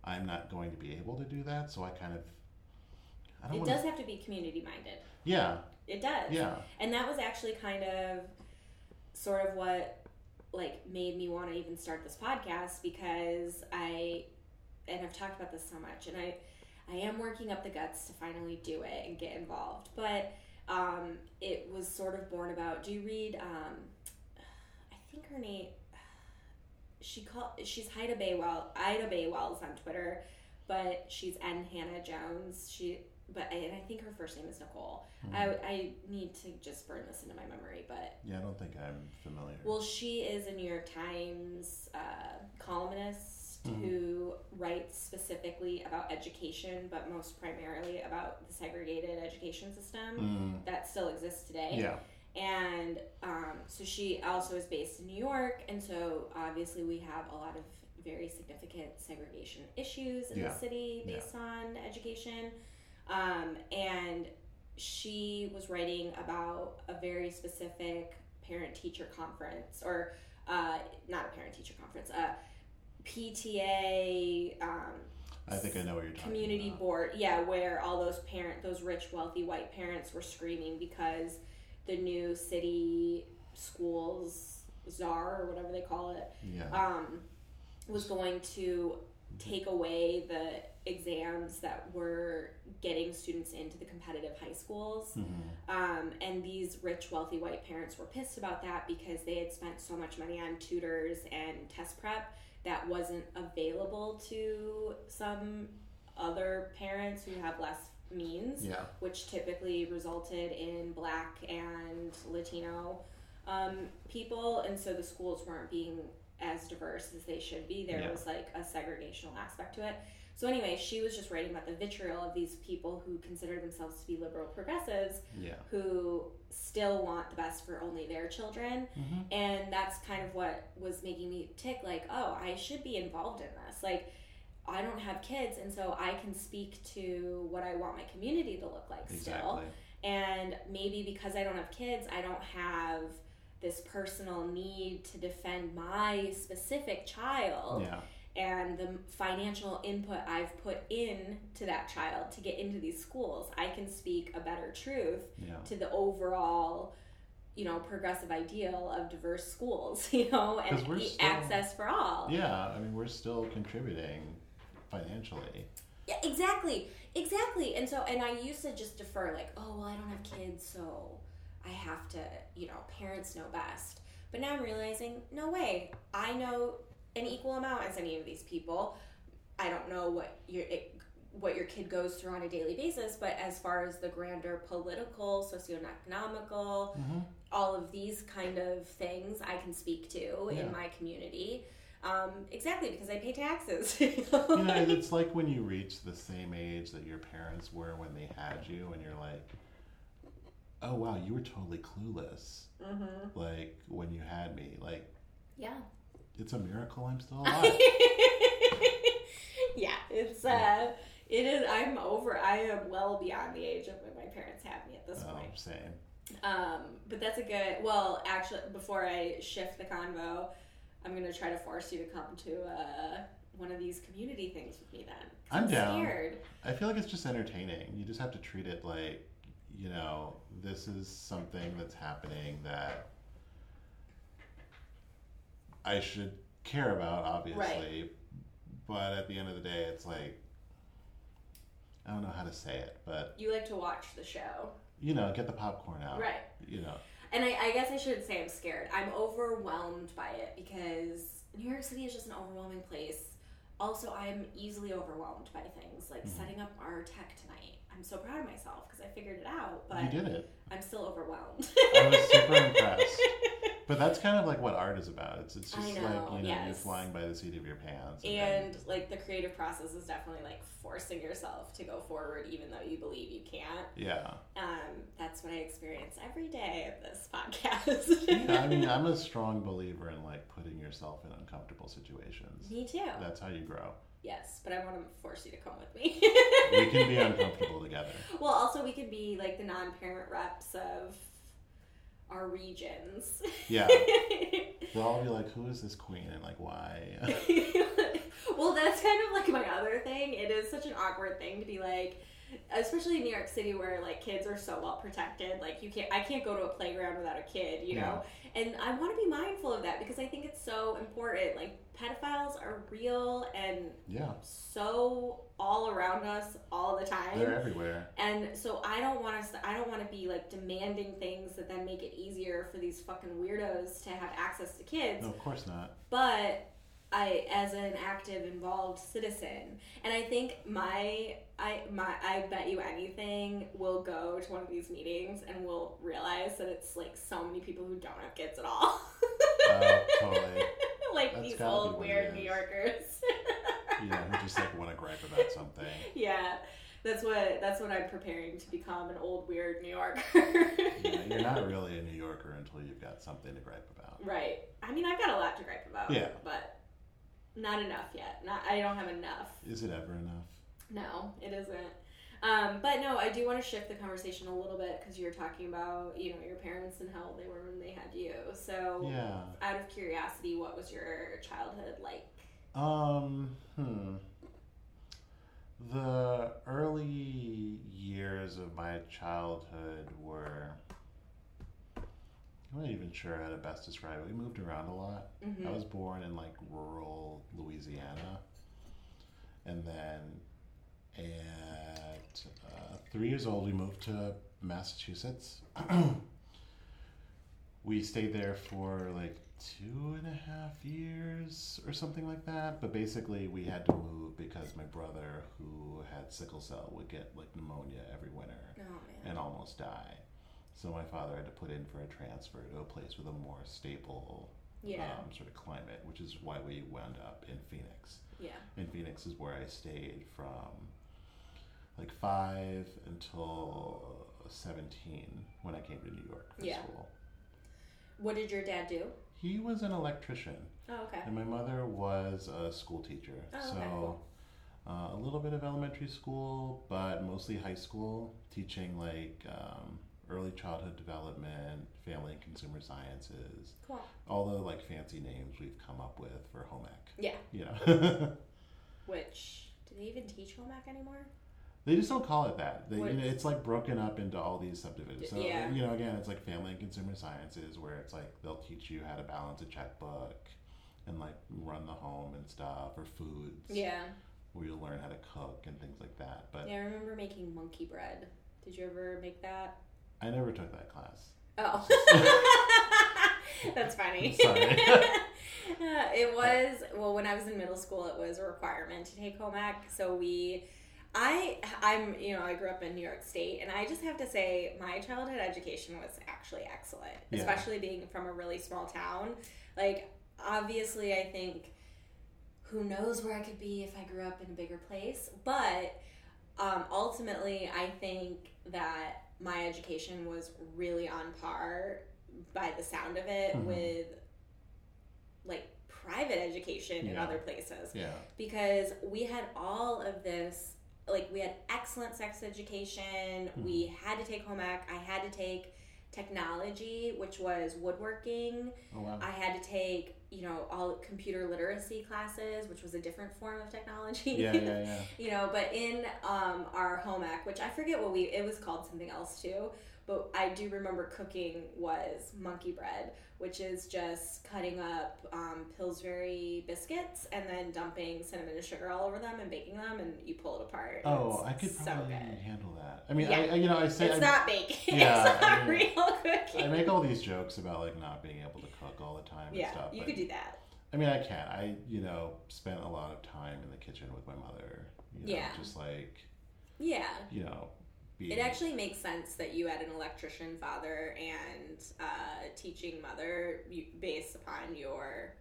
I'm not going to be able to do that, so I kind of I don't It wanna... does have to be community minded. Yeah. It does. Yeah. And that was actually kind of sort of what like made me want to even start this podcast, because I and I've talked about this so much, and I I am working up the guts to finally do it and get involved. But um, it was sort of born about, do you read, um, I think her name, she called, she's Ida B. Wells, Ida B. Wells on Twitter, but she's N. Hannah Jones. She, but I, and I think her first name is Nikole. Mm. I, I need to just burn this into my memory, but. Yeah, I don't think I'm familiar. Well, she is a New York Times uh, columnist. Mm-hmm. Who writes specifically about education, but most primarily about the segregated education system mm-hmm. that still exists today. Yeah. And um, so she also is based in New York, and so obviously we have a lot of very significant segregation issues in yeah. the city based yeah. on education. Um, and she was writing about a very specific parent-teacher conference, or uh, not a parent-teacher conference, uh, P T A, um, I think I know what you're talking community about. Board, yeah, where all those parent, those rich, wealthy white parents were screaming because the new city schools czar, or whatever they call it, yeah. um, was going to take away the exams that were getting students into the competitive high schools. Mm-hmm. Um, and these rich, wealthy white parents were pissed about that because they had spent so much money on tutors and test prep that wasn't available to some other parents who have less means, yeah. which typically resulted in Black and Latino um, people. And so the schools weren't being as diverse as they should be. There yeah. was like a segregational aspect to it. So anyway, she was just writing about the vitriol of these people who consider themselves to be liberal progressives yeah. who still want the best for only their children. Mm-hmm. And that's kind of what was making me tick, like, oh, I should be involved in this. Like, I don't have kids, and so I can speak to what I want my community to look like exactly. still. And maybe because I don't have kids, I don't have this personal need to defend my specific child. Yeah. And the financial input I've put in to that child to get into these schools, I can speak a better truth yeah. to the overall, you know, progressive ideal of diverse schools, you know, and the still, access for all. Yeah, I mean, we're still contributing financially. Yeah, exactly, exactly. And so, and I used to just defer, like, oh, well, I don't have kids, so I have to, you know, parents know best. But now I'm realizing, no way, I know an equal amount as any of these people. I don't know what your it, what your kid goes through on a daily basis, but as far as the grander political, socioeconomical, mm-hmm. all of these kind of things I can speak to yeah. in my community. Um, exactly, because I pay taxes. You know? You know, it's like when you reach the same age that your parents were when they had you, and you're like, oh wow, you were totally clueless. Mm-hmm. Like when you had me. Like, yeah. It's a miracle I'm still alive. yeah, it's, uh, it is, I'm over, I am well beyond the age of when my parents had me at this oh, point. Oh, same. Um, but that's a good, well, actually, before I shift the convo, I'm going to try to force you to come to uh, one of these community things with me then. I'm, I'm down. Scared. I feel like it's just entertaining. You just have to treat it like, you know, this is something that's happening that I should care about, obviously, right. but at the end of the day, it's like, I don't know how to say it, but... You like to watch the show. You know, get the popcorn out. Right. You know. And I, I guess I shouldn't say I'm scared. I'm overwhelmed by it because New York City is just an overwhelming place. Also, I'm easily overwhelmed by things, like mm-hmm. setting up our tech tonight. I'm so proud of myself because I figured it out, but... You did it. I'm still overwhelmed. I was super impressed. But that's kind of like what art is about. It's it's just I know, like, you know, yes. you're flying by the seat of your pants. And, and then, like, the creative process is definitely like forcing yourself to go forward even though you believe you can't. Yeah. Um, that's what I experience every day of this podcast. yeah, I mean, I'm a strong believer in like putting yourself in uncomfortable situations. Me too. That's how you grow. Yes, but I want to force you to come with me. We can be uncomfortable together. Well, also we could be like the non-parent reps of our regions. Yeah. We'll all be like, who is this queen and like why? Well, that's kind of like my other thing. It is such an awkward thing to be like, especially in New York City where like kids are so well protected. Like you can't, I can't go to a playground without a kid, you know? Yeah. And I want to be mindful of that because I think it's so important. Like pedophiles are real and yeah. so all around us all the time. They're everywhere. And so I don't want us to, I don't want to be like demanding things that then make it easier for these fucking weirdos to have access to kids. No, of course not. But I, as an active, involved citizen, and I think my, I, my, I bet you anything, will go to one of these meetings and will realize that it's like so many people who don't have kids at all. Oh, totally. Like that's these old weird New Yorkers. Yeah, who just like want to gripe about something. Yeah, that's what that's what I'm preparing to become, an old weird New Yorker. Yeah, you're not really a New Yorker until you've got something to gripe about. Right. I mean, I've got a lot to gripe about. Yeah, but. Not enough yet. Not I don't have enough. Is it ever enough? No, it isn't. Um, but no, I do want to shift the conversation a little bit because you were talking about, you know, your parents and how old they were when they had you. So, yeah. Out of curiosity, what was your childhood like? Um, hmm. The early years of my childhood were... I'm not even sure how to best describe it. We moved around a lot. Mm-hmm. I was born in like rural Louisiana, and then at uh, three years old we moved to Massachusetts. We stayed there for like two and a half years or something like that. But basically we had to move because my brother, who had sickle cell, would get like pneumonia every winter oh, man. and almost die. So my father had to put in for a transfer to a place with a more stable yeah. um, sort of climate, which is why we wound up in Phoenix. Yeah. And Phoenix is where I stayed from like five until seventeen when I came to New York for yeah. school. What did your dad do? He was an electrician. Oh, okay. And my mother was a school teacher. Oh, so okay, cool. uh, a little bit of elementary school, but mostly high school, teaching like... Um, early childhood development, family and consumer sciences. Cool. All the like fancy names we've come up with for home ec. Yeah. You know. Which, do they even teach home ec anymore? They just don't call it that. They, you know, it's like broken up into all these subdivisions. So, yeah. you know, again, it's like family and consumer sciences where it's like they'll teach you how to balance a checkbook and like run the home and stuff, or foods. Yeah. Where you'll learn how to cook and things like that. But yeah, I remember making monkey bread. Did you ever make that? I never took that class. Oh. That's funny. Sorry. uh, it was, well, when I was in middle school, it was a requirement to take home ec. So we, I, I'm, you know, I grew up in New York State, and I just have to say my childhood education was actually excellent, yeah. especially being from a really small town. Like, obviously, I think, who knows where I could be if I grew up in a bigger place. But um, ultimately, I think that my education was really on par, by the sound of it, mm-hmm. with like private education yeah. in other places. Yeah. Because we had all of this, like we had excellent sex education. Mm-hmm. We had to take home ec. I had to take technology, which was woodworking. Oh, wow. I had to take, you know, all computer literacy classes, which was a different form of technology. Yeah, yeah, yeah. You know, but in um, our home ec, which I forget what we, it was called something else too, but I do remember cooking was monkey bread, which is just cutting up um, Pillsbury biscuits and then dumping cinnamon and sugar all over them and baking them, and you pull it apart. Oh, I could probably so handle that. I mean, yeah. I, I, you know, I say it's I, not baking. Yeah, it's not I mean, real cooking. I make all these jokes about like not being able to cook all the time and yeah, stuff. Yeah, you could do that. I mean, I can. I, you know, spent a lot of time in the kitchen with my mother. You know, yeah. Just like. Yeah. You know. It actually makes sense that you had an electrician father and uh, teaching mother based upon your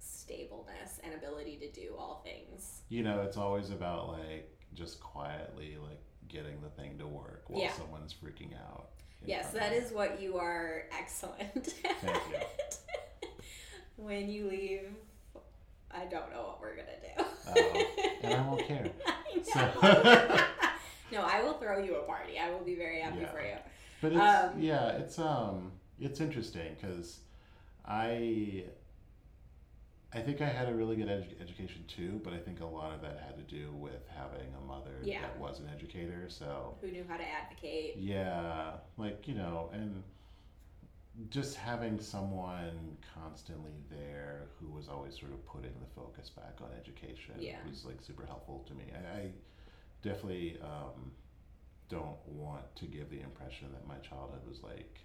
stableness and ability to do all things. You know, it's always about like just quietly like getting the thing to work while yeah. someone's freaking out. Yes, that is what you are excellent at. Thank you. When you leave, I don't know what we're going to do. Oh, and I won't care. I know. So. No, I will throw you a party. I will be very happy yeah. for you. But it's, um, yeah, it's um, it's interesting because I, I think I had a really good edu- education too, but I think a lot of that had to do with having a mother yeah. that was an educator, so who knew how to advocate. Yeah, like you know, and just having someone constantly there who was always sort of putting the focus back on education yeah. was like super helpful to me. I, I definitely. Um, don't want to give the impression that my childhood was like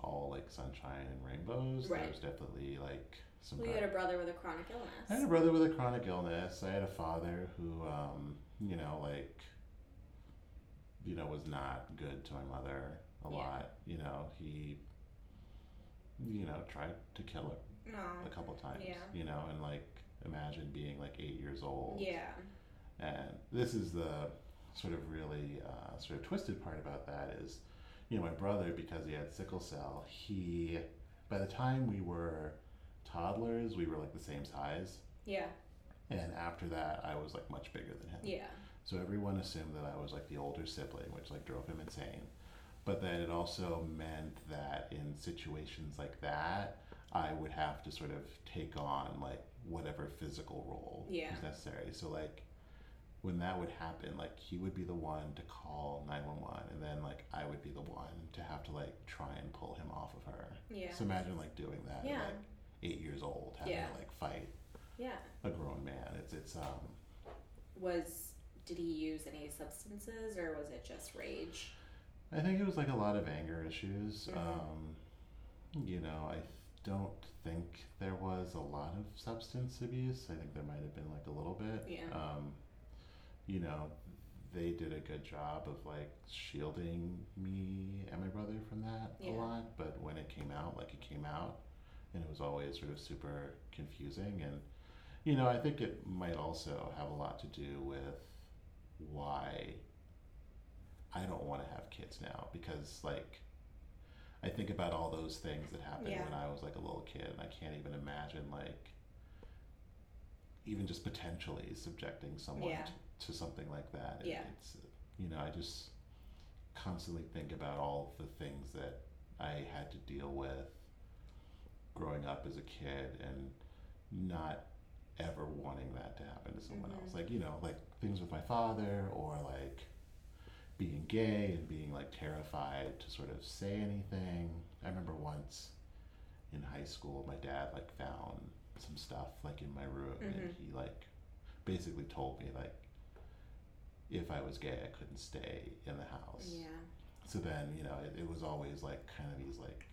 all like sunshine and rainbows. Right. There was definitely like some. Well, you had a brother with a chronic illness. I had a brother with a chronic illness. I had a father who, um, you know, like, you know, was not good to my mother a yeah. lot. You know, he, you know, tried to kill her Aww. a couple times. Yeah. You know, and like imagine being like eight years old. Yeah. And this is the sort of really uh, sort of twisted part about that is, you know, my brother, because he had sickle cell, he, by the time we were toddlers, we were like the same size. Yeah. And after that, I was like much bigger than him. Yeah. So everyone assumed that I was like the older sibling, which like drove him insane. But then it also meant that in situations like that, I would have to sort of take on like whatever physical role yeah. was necessary. So like, when that would happen, like, he would be the one to call nine one one, and then, like, I would be the one to have to, like, try and pull him off of her. Yeah. So imagine, like, doing that yeah. at, like, eight years old, having yeah. to, like, fight yeah. a grown man. It's, it's, um... Was, did he use any substances, or was it just rage? I think it was, like, a lot of anger issues. Mm-hmm. Um, you know, I don't think there was a lot of substance abuse. I think there might have been, like, a little bit. Yeah. Um... You know, they did a good job of like shielding me and my brother from that yeah. a lot, but when it came out, like it came out, and it was always sort of super confusing. And you know, I think it might also have a lot to do with why I don't want to have kids now, because like I think about all those things that happened yeah. when I was like a little kid, and I can't even imagine like even just potentially subjecting someone yeah. to to something like that. It, yeah. It's, you know, I just constantly think about all the things that I had to deal with growing up as a kid and not ever wanting that to happen to someone mm-hmm. else. Like, you know, like things with my father or like being gay and being like terrified to sort of say anything. I remember once in high school, my dad like found some stuff like in my room mm-hmm. and he like basically told me like, if I was gay, I couldn't stay in the house. Yeah. So then, you know, it, it was always like kind of these like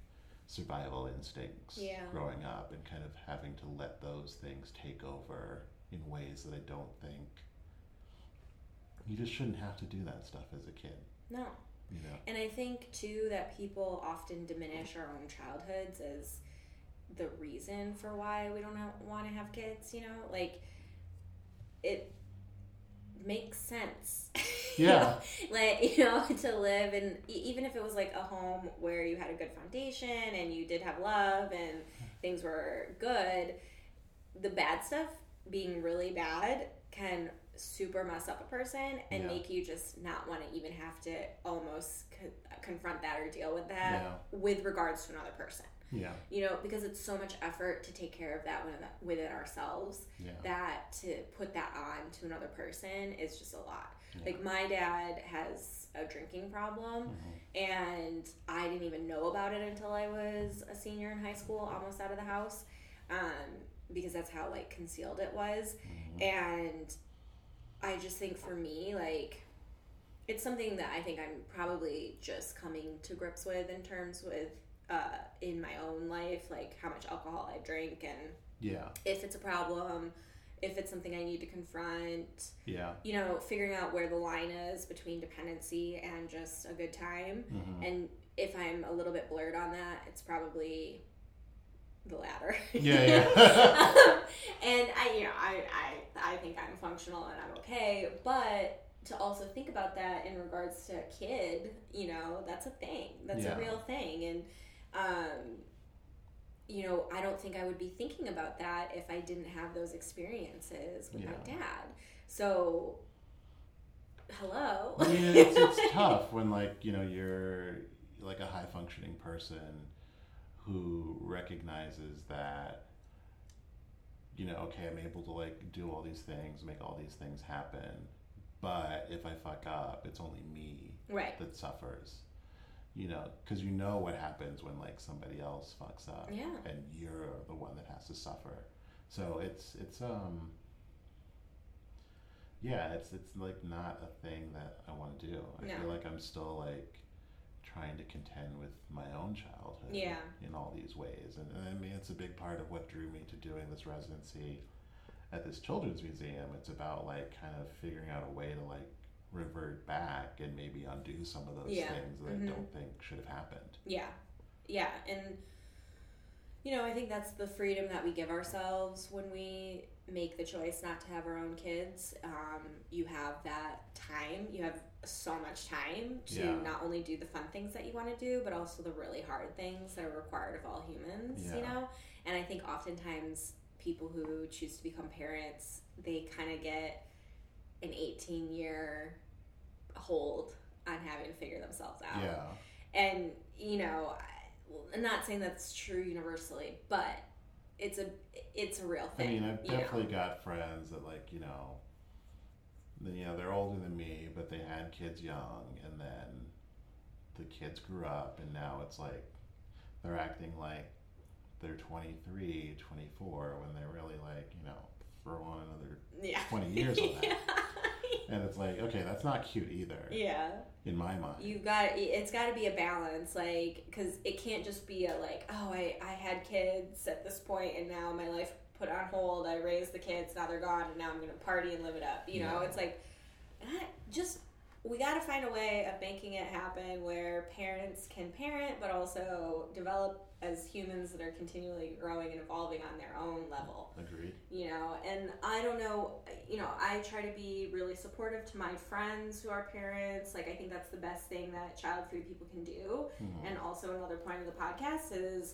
survival instincts yeah. growing up and kind of having to let those things take over in ways that I don't think you just shouldn't have to do that stuff as a kid. No. You know? And I think too that people often diminish our own childhoods as the reason for why we don't ha- want to have kids, you know? Like, it makes sense yeah you know, like you know to live in even if it was like a home where you had a good foundation and you did have love and things were good, the bad stuff being really bad can super mess up a person and yeah. make you just not want to even have to almost co- confront that or deal with that yeah. with regards to another person yeah you know, because it's so much effort to take care of that within ourselves yeah. that to put that on to another person is just a lot yeah. Like my dad has a drinking problem mm-hmm. and I didn't even know about it until I was a senior in high school, almost out of the house, um because that's how like concealed it was mm-hmm. and I just think for me like it's something that I think I'm probably just coming to grips with in terms with Uh, in my own life, like how much alcohol I drink and yeah. if it's a problem, if it's something I need to confront, yeah, you know, figuring out where the line is between dependency and just a good time. Mm-hmm. And if I'm a little bit blurred on that, it's probably the latter. Yeah, yeah. um, and I, you know, I, I, I think I'm functional and I'm okay, but to also think about that in regards to a kid, you know, that's a thing. That's yeah. a real thing. And Um, you know, I don't think I would be thinking about that if I didn't have those experiences with yeah. my dad. So hello. I mean, it's, it's tough when, like, you know, you're like a high functioning person who recognizes that, you know, okay, I'm able to, like, do all these things, make all these things happen, but if I fuck up, it's only me right. that suffers. You know, because you know what happens when, like, somebody else fucks up, yeah. and you're the one that has to suffer. So it's it's um yeah, it's it's like not a thing that I want to do. I no. feel like I'm still, like, trying to contend with my own childhood yeah. in all these ways, and, and I mean, it's a big part of what drew me to doing this residency at this children's museum. It's about, like, kind of figuring out a way to, like, revert back and maybe undo some of those yeah. things that mm-hmm. I don't think should have happened. Yeah. Yeah. And, you know, I think that's the freedom that we give ourselves when we make the choice not to have our own kids. Um, you have that time. You have so much time to yeah. not only do the fun things that you want to do, but also the really hard things that are required of all humans, yeah. you know? And I think oftentimes people who choose to become parents, they kind of get an eighteen-year hold on having to figure themselves out. Yeah. And, you know, I'm not saying that's true universally, but it's a it's a real thing. I mean, I've definitely know? got friends that, like, you know, you know, they're older than me, but they had kids young, and then the kids grew up, and now it's like they're acting like they're twenty-three, twenty-four, when they're really, like, you know, throw on another yeah. twenty years on that. yeah. And it's like, okay, that's not cute either. Yeah. In my mind. You've got, it's got to be a balance, like, because it can't just be a, like, oh, I, I had kids at this point, and now my life put on hold, I raised the kids, now they're gone, and now I'm going to party and live it up. You yeah. know, it's like, I just, we got to find a way of making it happen where parents can parent, but also develop as humans that are continually growing and evolving on their own level. Agreed. You know, and I don't know, you know, I try to be really supportive to my friends who are parents. Like, I think that's the best thing that child-free people can do. Mm-hmm. And also another point of the podcast is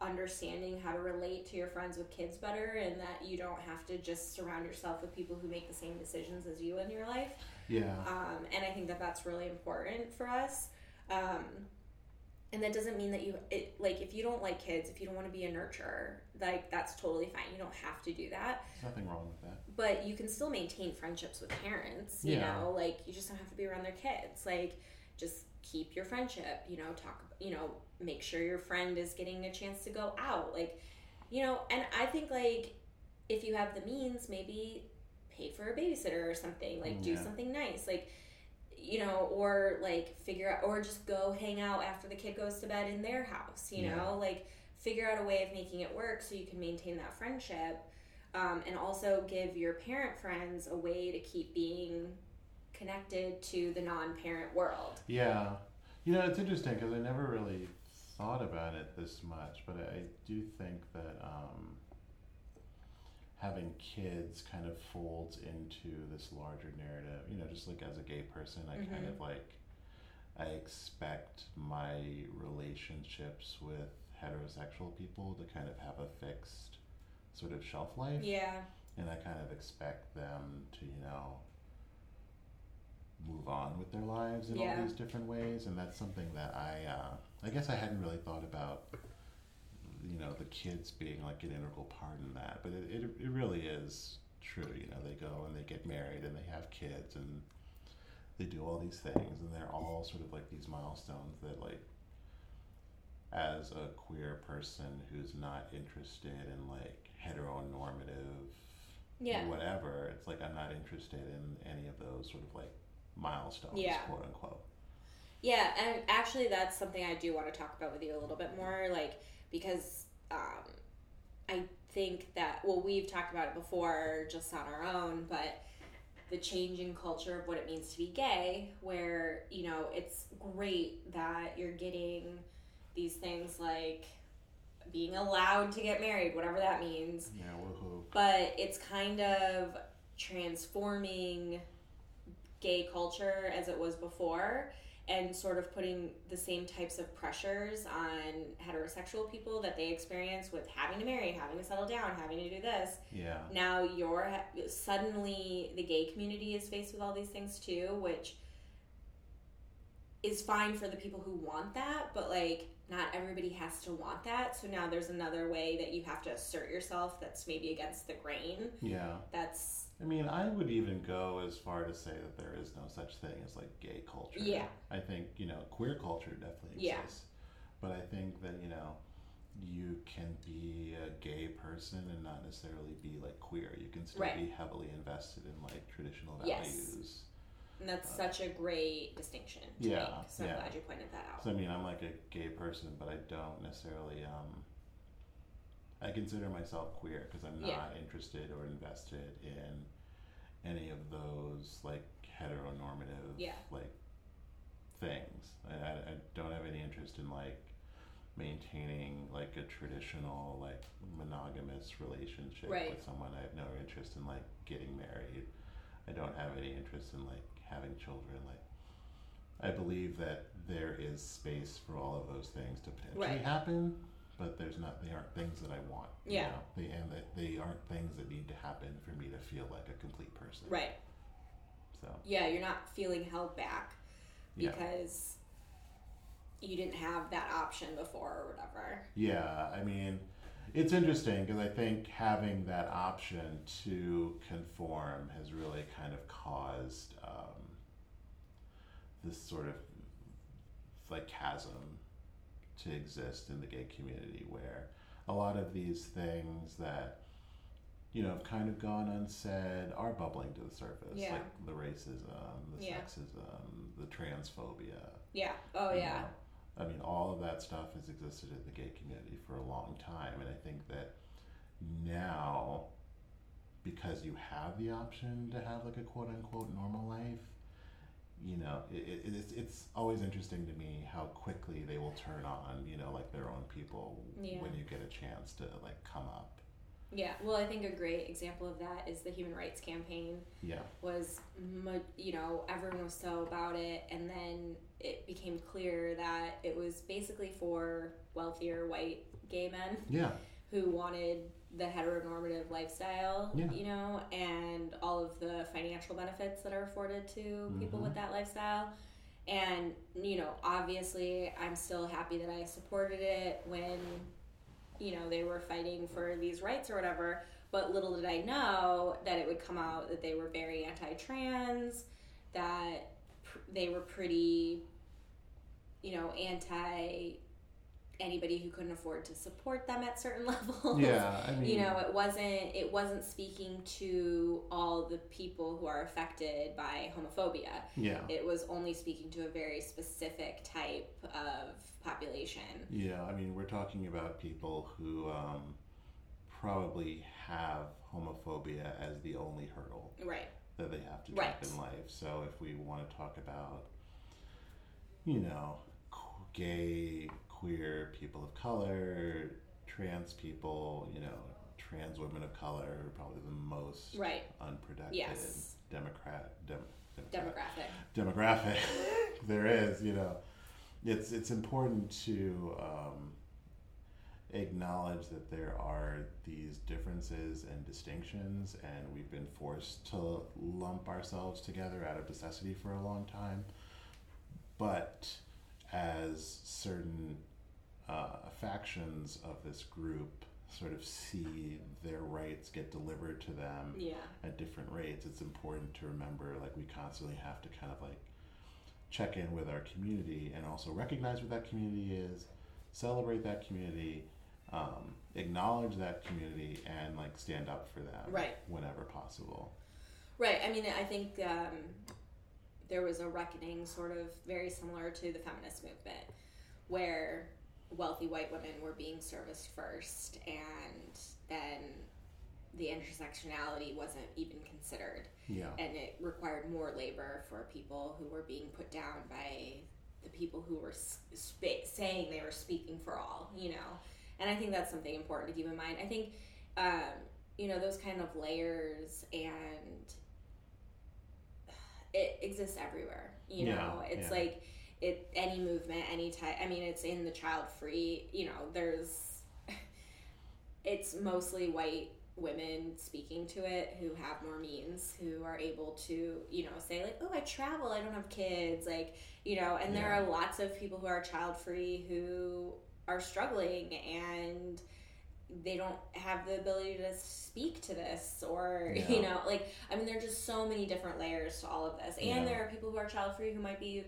understanding how to relate to your friends with kids better, and that you don't have to just surround yourself with people who make the same decisions as you in your life. Yeah. Um, and I think that that's really important for us. Um, And that doesn't mean that you, it, like, if you don't like kids, if you don't want to be a nurturer, like, that's totally fine. You don't have to do that. There's nothing wrong with that. But you can still maintain friendships with parents, you yeah. know? Like, you just don't have to be around their kids. Like, just keep your friendship, you know, talk, you know, make sure your friend is getting a chance to go out. Like, you know, and I think, like, if you have the means, maybe pay for a babysitter or something. Like, do yeah. something nice. Like, you know, or, like, figure out, or just go hang out after the kid goes to bed in their house, you yeah. know, like, figure out a way of making it work so you can maintain that friendship, um, and also give your parent friends a way to keep being connected to the non-parent world. Yeah. You know, it's interesting, because I never really thought about it this much, but I, I do think that um, having kids kind of folds into this larger narrative, you know, just like as a gay person, I mm-hmm. kind of like, I expect my relationships with heterosexual people to kind of have a fixed sort of shelf life. Yeah. And I kind of expect them to, you know, move on with their lives in yeah. all these different ways. And that's something that I, uh, I guess I hadn't really thought about, you know, the kids being, like, an integral part in that. But it, it it really is true, you know, they go and they get married and they have kids and they do all these things, and they're all sort of, like, these milestones that, like, as a queer person who's not interested in, like, heteronormative yeah. whatever, it's like I'm not interested in any of those sort of, like, milestones, yeah. quote unquote. Yeah, and actually that's something I do want to talk about with you a little bit more, like, because um, I think that, well, we've talked about it before just on our own, but the changing culture of what it means to be gay, where, you know, it's great that you're getting these things like being allowed to get married, whatever that means. Yeah, woohoo. But it's kind of transforming gay culture as it was before. and sort of putting the same types of pressures on heterosexual people that they experience with having to marry, having to settle down, having to do this. Yeah. Now you're suddenly the gay community is faced with all these things too, which is fine for the people who want that, but like not everybody has to want that. So now there's another way that you have to assert yourself that's maybe against the grain. Yeah. That's, I mean, I would even go as far to say that there is no such thing as like gay culture. Yeah. I think, you know, queer culture definitely exists. Yeah. But I think that, you know, you can be a gay person and not necessarily be like queer. You can still right. be heavily invested in like traditional values. Yes. And that's uh, such a great distinction to yeah, make. So I'm yeah. glad you pointed that out. So I mean, I'm like a gay person, but I don't necessarily, um, I consider myself queer because I'm not yeah. interested or invested in any of those like heteronormative yeah. like things. I, I don't have any interest in like maintaining like a traditional like monogamous relationship right. with someone. I have no interest in like getting married. I don't have any interest in like having children. Like, I believe that there is space for all of those things to potentially right. happen, but there's not. They aren't things that I want. Yeah. You know? They and that they aren't things that need to happen for me to feel like a complete person. Right. So. Yeah, you're not feeling held back because yeah. you didn't have that option before or whatever. Yeah, I mean, it's interesting because I think having that option to conform has really kind of caused um, this sort of like chasm to exist in the gay community, where a lot of these things that, you know, have kind of gone unsaid are bubbling to the surface, yeah. like the racism, the yeah. sexism, the transphobia. Yeah. Oh, yeah. Know. I mean, all of that stuff has existed in the gay community for a long time, and I think that now, because you have the option to have like a quote-unquote normal life, you know, it, it, it's it's always interesting to me how quickly they will turn on, you know, like their own people yeah. when you get a chance to like come up. Yeah, well, I think a great example of that is the Human Rights Campaign. Yeah. Was, you know, everyone was so about it, and then it became clear that it was basically for wealthier white gay men. Yeah. Who wanted the heteronormative lifestyle, yeah. you know, and all of the financial benefits that are afforded to mm-hmm. people with that lifestyle. And, you know, obviously I'm still happy that I supported it when, you know, they were fighting for these rights or whatever, but little did I know that it would come out that they were very anti-trans, that pr- they were pretty, you know, anti anybody who couldn't afford to support them at certain levels. Yeah, I mean, you know, it wasn't it wasn't speaking to all the people who are affected by homophobia. Yeah, it was only speaking to a very specific type of population. Yeah, I mean, we're talking about people who um, probably have homophobia as the only hurdle right. that they have to jump right. in life. So if we want to talk about, you know, gay, queer people of color, trans people, you know, trans women of color are probably the most right. unprotected yes. Democrat, dem, demographic. Demographic there is, you know. It's it's important to um, acknowledge that there are these differences and distinctions, and we've been forced to lump ourselves together out of necessity for a long time. But as certain uh, factions of this group sort of see their rights get delivered to them yeah. at different rates, it's important to remember, like, we constantly have to kind of, like, check in with our community and also recognize what that community is, celebrate that community, um, acknowledge that community, and like stand up for them right. whenever possible. Right. I mean, I think um, there was a reckoning sort of very similar to the feminist movement where wealthy white women were being serviced first, and then the intersectionality wasn't even considered. Yeah. And it required more labor for people who were being put down by the people who were sp- saying they were speaking for all, you know. And I think that's something important to keep in mind. I think, um, you know, those kind of layers, and it exists everywhere, you yeah, know. It's yeah. like it any movement, any type. I mean, it's in the child free, you know, there's, it's mostly white women speaking to it who have more means, who are able to, you know, say like, oh, I travel, I don't have kids, like, you know, and yeah. there are lots of people who are child free who are struggling and they don't have the ability to speak to this or, yeah. you know, like, I mean, there are just so many different layers to all of this. And yeah. there are people who are child free who might be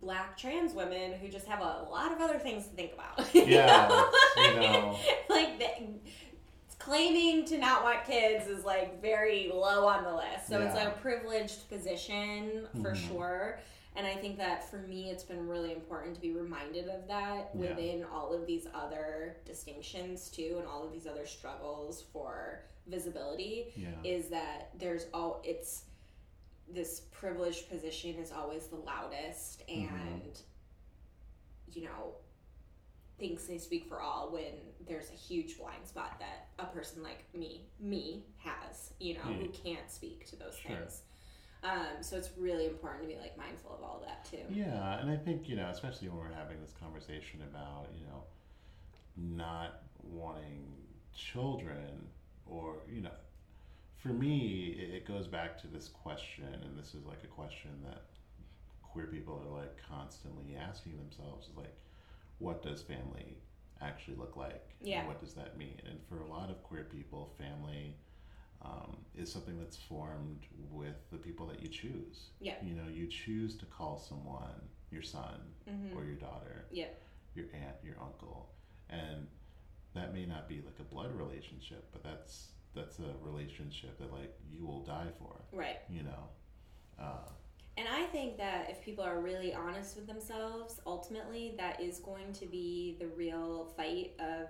black trans women who just have a lot of other things to think about. Yeah. you know? You know. Like, they, claiming to not want kids is like very low on the list. So yeah. it's a privileged position for mm-hmm. sure. And I think that for me, it's been really important to be reminded of that yeah. within all of these other distinctions too, and all of these other struggles for visibility yeah. is that there's all, it's, this privileged position is always the loudest and, mm-hmm. you know, thinks they speak for all when there's a huge blind spot that a person like me, me has, you know, mm. who can't speak to those sure. things. Um, so it's really important to be like mindful of all of that too. Yeah, and I think, you know, especially when we're having this conversation about, you know, not wanting children or, you know, for me, it goes back to this question, and this is like a question that queer people are like constantly asking themselves is like, what does family actually look like? Yeah. And what does that mean? And for a lot of queer people, family um, is something that's formed with the people that you choose. Yeah. You know, you choose to call someone your son mm-hmm. or your daughter, yeah. your aunt, your uncle. And that may not be like a blood relationship, but that's that's a relationship that like you will die for. Right. You know? Uh, And I think that if people are really honest with themselves, ultimately that is going to be the real fight of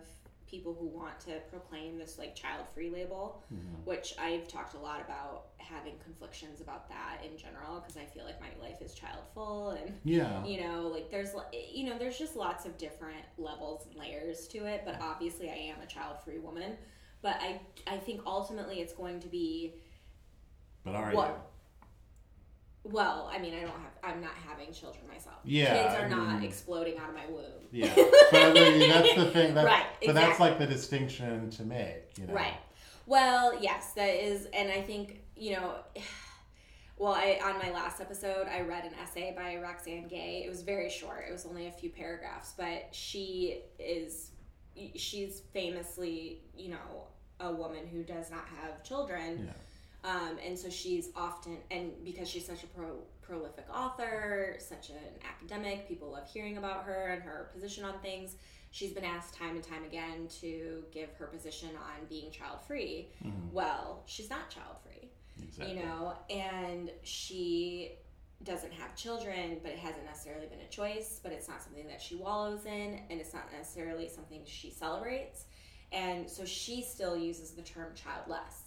people who want to proclaim this like child-free label, mm-hmm. which I've talked a lot about having conflictions about that in general because I feel like my life is childful and yeah. you know, like there's you know, there's just lots of different levels and layers to it, but obviously I am a child-free woman, but I I think ultimately it's going to be But are what, you? Well, I mean, I don't have, I'm not having children myself. Yeah. Kids are I not mean, exploding out of my womb. Yeah. But I mean, that's the thing. That's, right. But exactly. that's like the distinction to make, you know? Right. Well, yes, that is, and I think, you know, well, I on my last episode, I read an essay by Roxane Gay. It was very short. It was only a few paragraphs, but she is, she's famously, you know, a woman who does not have children. Yeah. Um, and so she's often, and because she's such a pro, prolific author, such an academic, people love hearing about her and her position on things, she's been asked time and time again to give her position on being child-free. Mm-hmm. Well, she's not child-free, exactly. you know, and she doesn't have children, but it hasn't necessarily been a choice, but it's not something that she wallows in, and it's not necessarily something she celebrates. And so she still uses the term childless.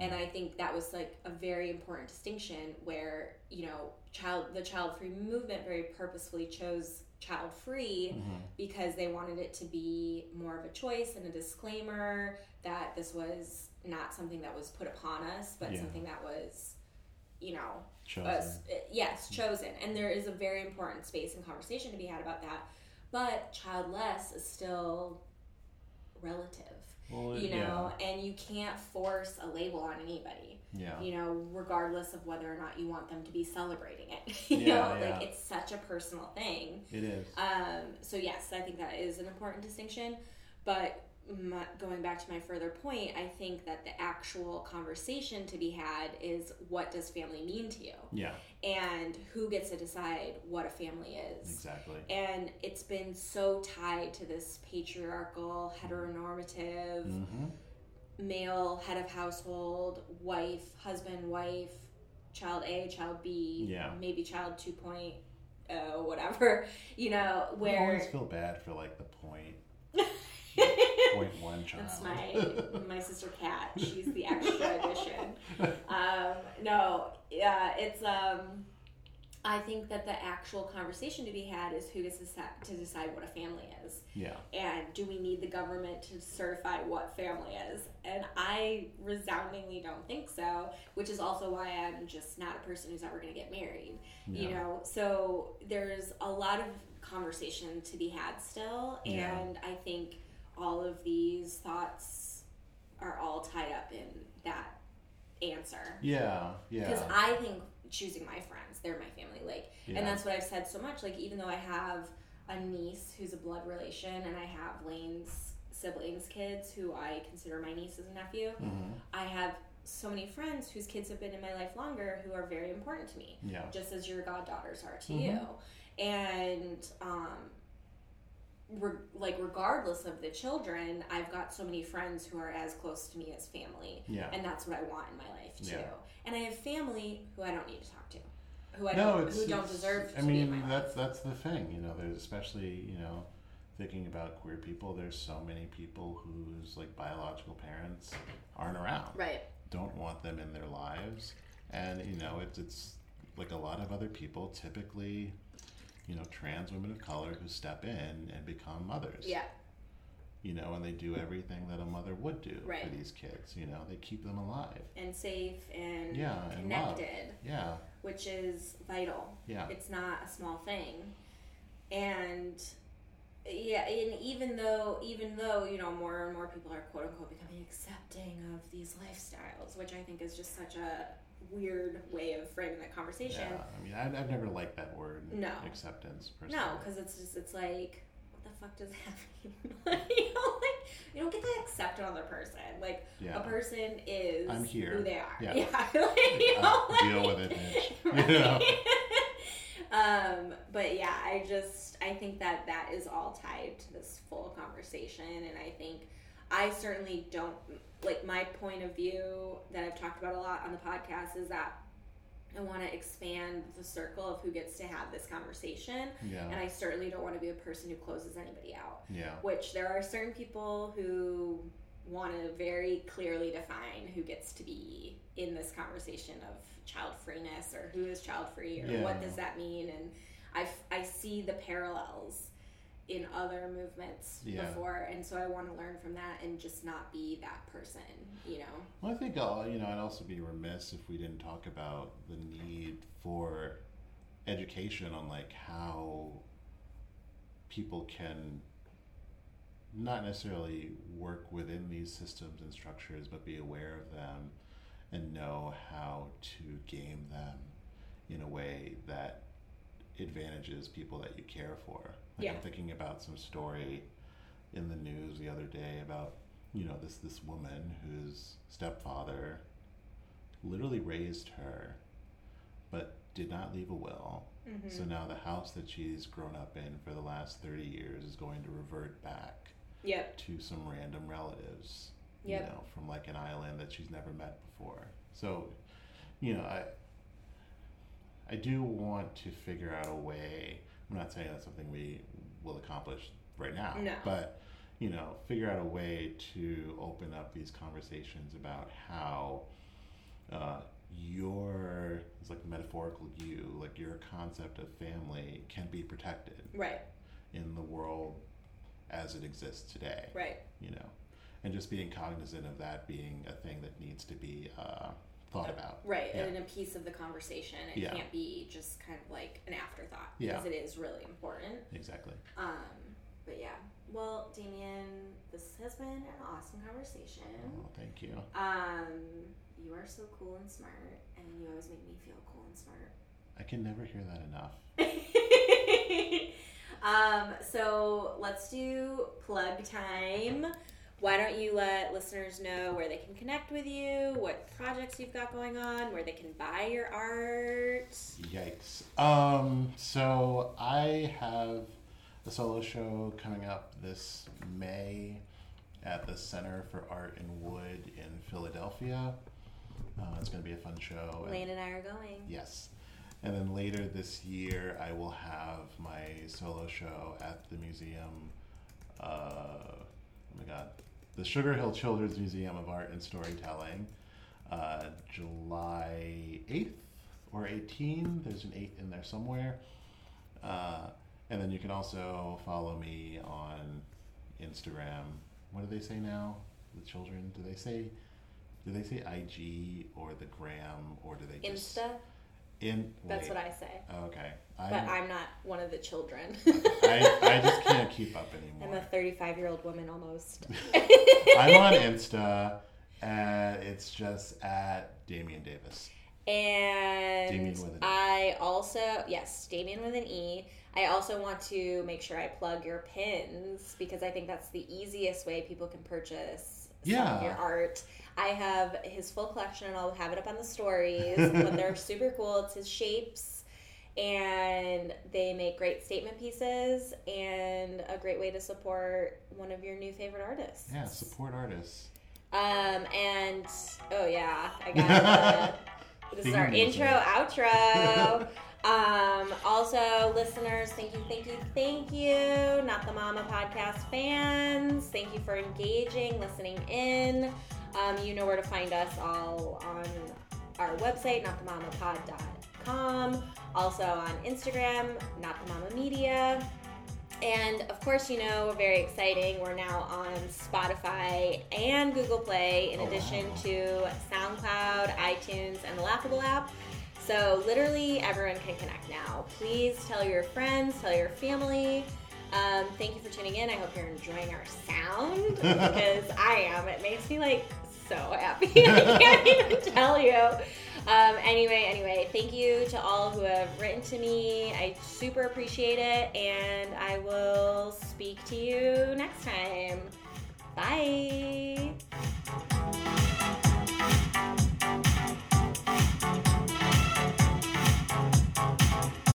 And I think that was like a very important distinction where, you know, child the child-free movement very purposefully chose child-free mm-hmm. because they wanted it to be more of a choice and a disclaimer that this was not something that was put upon us, but yeah. something that was, you know, chosen. Was, yes, chosen. And there is a very important space and conversation to be had about that. But childless is still relative. Well, you know, yeah. and you can't force a label on anybody, yeah. you know, regardless of whether or not you want them to be celebrating it, you yeah, know, yeah. like it's such a personal thing. It is. Um, so yes, I think that is an important distinction, but my, going back to my further point, I think that the actual conversation to be had is what does family mean to you? Yeah. And who gets to decide what a family is. Exactly. And it's been so tied to this patriarchal, heteronormative, mm-hmm. male, head of household, wife, husband, wife, child A, child B, yeah. maybe child two point oh, whatever, you know, where... I always feel bad for, like, the point... Point one child. That's my my sister Kat. She's the extra edition. Um, no, yeah, it's um, I think that the actual conversation to be had is who gets to decide what a family is. Yeah. And do we need the government to certify what family is? And I resoundingly don't think so, which is also why I'm just not a person who's ever going to get married. Yeah. You know, so there's a lot of conversation to be had still. And yeah. I think all of these thoughts are all tied up in that answer. Yeah, yeah. Because I think choosing my friends, they're my family, like, yeah. and that's what I've said so much, like, even though I have a niece who's a blood relation and I have Lane's siblings' kids who I consider my nieces and nephew, mm-hmm. I have so many friends whose kids have been in my life longer who are very important to me, yeah. just as your goddaughters are to mm-hmm. you. And um Re- like regardless of the children, I've got so many friends who are as close to me as family, yeah. and that's what I want in my life too. Yeah. And I have family who I don't need to talk to, who I no, don't, who don't deserve. I to mean, be in my that's life. That's the thing, you know. There's especially you know, thinking about queer people. There's so many people whose like biological parents aren't around, right? Don't want them in their lives, and you know, it's it's like a lot of other people typically. You know, trans women of color who step in and become mothers. Yeah. You know, and they do everything that a mother would do right. for these kids. You know, they keep them alive. And safe and yeah, connected. And yeah. Which is vital. Yeah. It's not a small thing. And yeah, and even though even though, you know, more and more people are quote unquote becoming accepting of these lifestyles, which I think is just such a weird way of framing that conversation. Yeah, I mean, I've, I've never liked that word. No. Acceptance. Personally. No, because it's just, it's like, what the fuck does that mean? you know, like, you don't get to accept another person. Like, yeah. a person is I'm here. Who they are. Yeah. yeah. like, you know, like, deal with it, bitch. Right? You know? um, but yeah, I just, I think that that is all tied to this full conversation, and I think I certainly don't, like, my point of view that I've talked about a lot on the podcast is that I want to expand the circle of who gets to have this conversation, yeah. and I certainly don't want to be a person who closes anybody out, yeah. which there are certain people who want to very clearly define who gets to be in this conversation of child-freeness or who is child-free or yeah. what does that mean, and I, I see the parallels in other movements yeah. before, and so I want to learn from that and just not be that person, you know? Well, I think, I'll, you know, I'd also be remiss if we didn't talk about the need for education on, like, how people can not necessarily work within these systems and structures, but be aware of them and know how to game them in a way that advantages people that you care for. Like yeah. I'm thinking about some story in the news the other day about, you know, this this woman whose stepfather literally raised her but did not leave a will. Mm-hmm. So now the house that she's grown up in for the last thirty years is going to revert back yep. to some random relatives, yep. you know, from like an island that she's never met before. So, you know, I I do want to figure out a way. I'm not saying that's something we will accomplish right now, no. but, you know, figure out a way to open up these conversations about how uh, your, it's like metaphorical you, like your concept of family can be protected. Right. In the world as it exists today. Right. You know, and just being cognizant of that being a thing that needs to be uh, thought about. Right, yeah. and a piece of the conversation. It yeah. can't be just kind of like an afterthought, because yeah. it is really important. Exactly. Um, but yeah. Well, Damian, this has been an awesome conversation. Oh, thank you. Um, you are so cool and smart, and you always make me feel cool and smart. I can never hear that enough. um, so let's do plug time. Why don't you let listeners know where they can connect with you, what projects you've got going on, where they can buy your art? Yikes. Um, so I have a solo show coming up this May at the Center for Art and Wood in Philadelphia. Uh, it's going to be a fun show. Lane and I are going. Yes. And then later this year, I will have my solo show at the museum. Uh, oh, my God. The Sugar Hill Children's Museum of Art and Storytelling, uh, July eighth or eighteen. There's an eight in there somewhere. Uh, and then you can also follow me on Instagram. What do they say now? The children, do they say do they say I G or the gram, or do they just Insta? In, That's what I say. Okay. I'm, but I'm not one of the children. I, I just can't keep up anymore. I'm a thirty-five-year-old woman almost. I'm on Insta, and it's just at Damian Davis. And Damian with an E. I also, yes, Damian with an E. I also want to make sure I plug your pins, because I think that's the easiest way people can purchase yeah. some of your art. I have his full collection, and I'll have it up on the stories, but they're super cool. It's his shapes, and they make great statement pieces, and a great way to support one of your new favorite artists. Yeah, support artists. Um, and, oh yeah, I got the, this is our intro, outro. Um, also, listeners, thank you, thank you, thank you. Not the Mama Podcast fans, thank you for engaging, listening in. Um, you know where to find us all on our website, not the mama pod dot com. Also on Instagram, notthemamamedia. And, of course, you know, we're very exciting. We're now on Spotify and Google Play, in oh, addition wow. to SoundCloud, iTunes, and the Laughable app. So, literally, everyone can connect now. Please tell your friends, tell your family. Um, thank you for tuning in. I hope you're enjoying our sound, because I am. It makes me, like, so happy. I can't even tell you. Um, anyway, anyway, thank you to all who have written to me. I super appreciate it, and I will speak to you next time. Bye.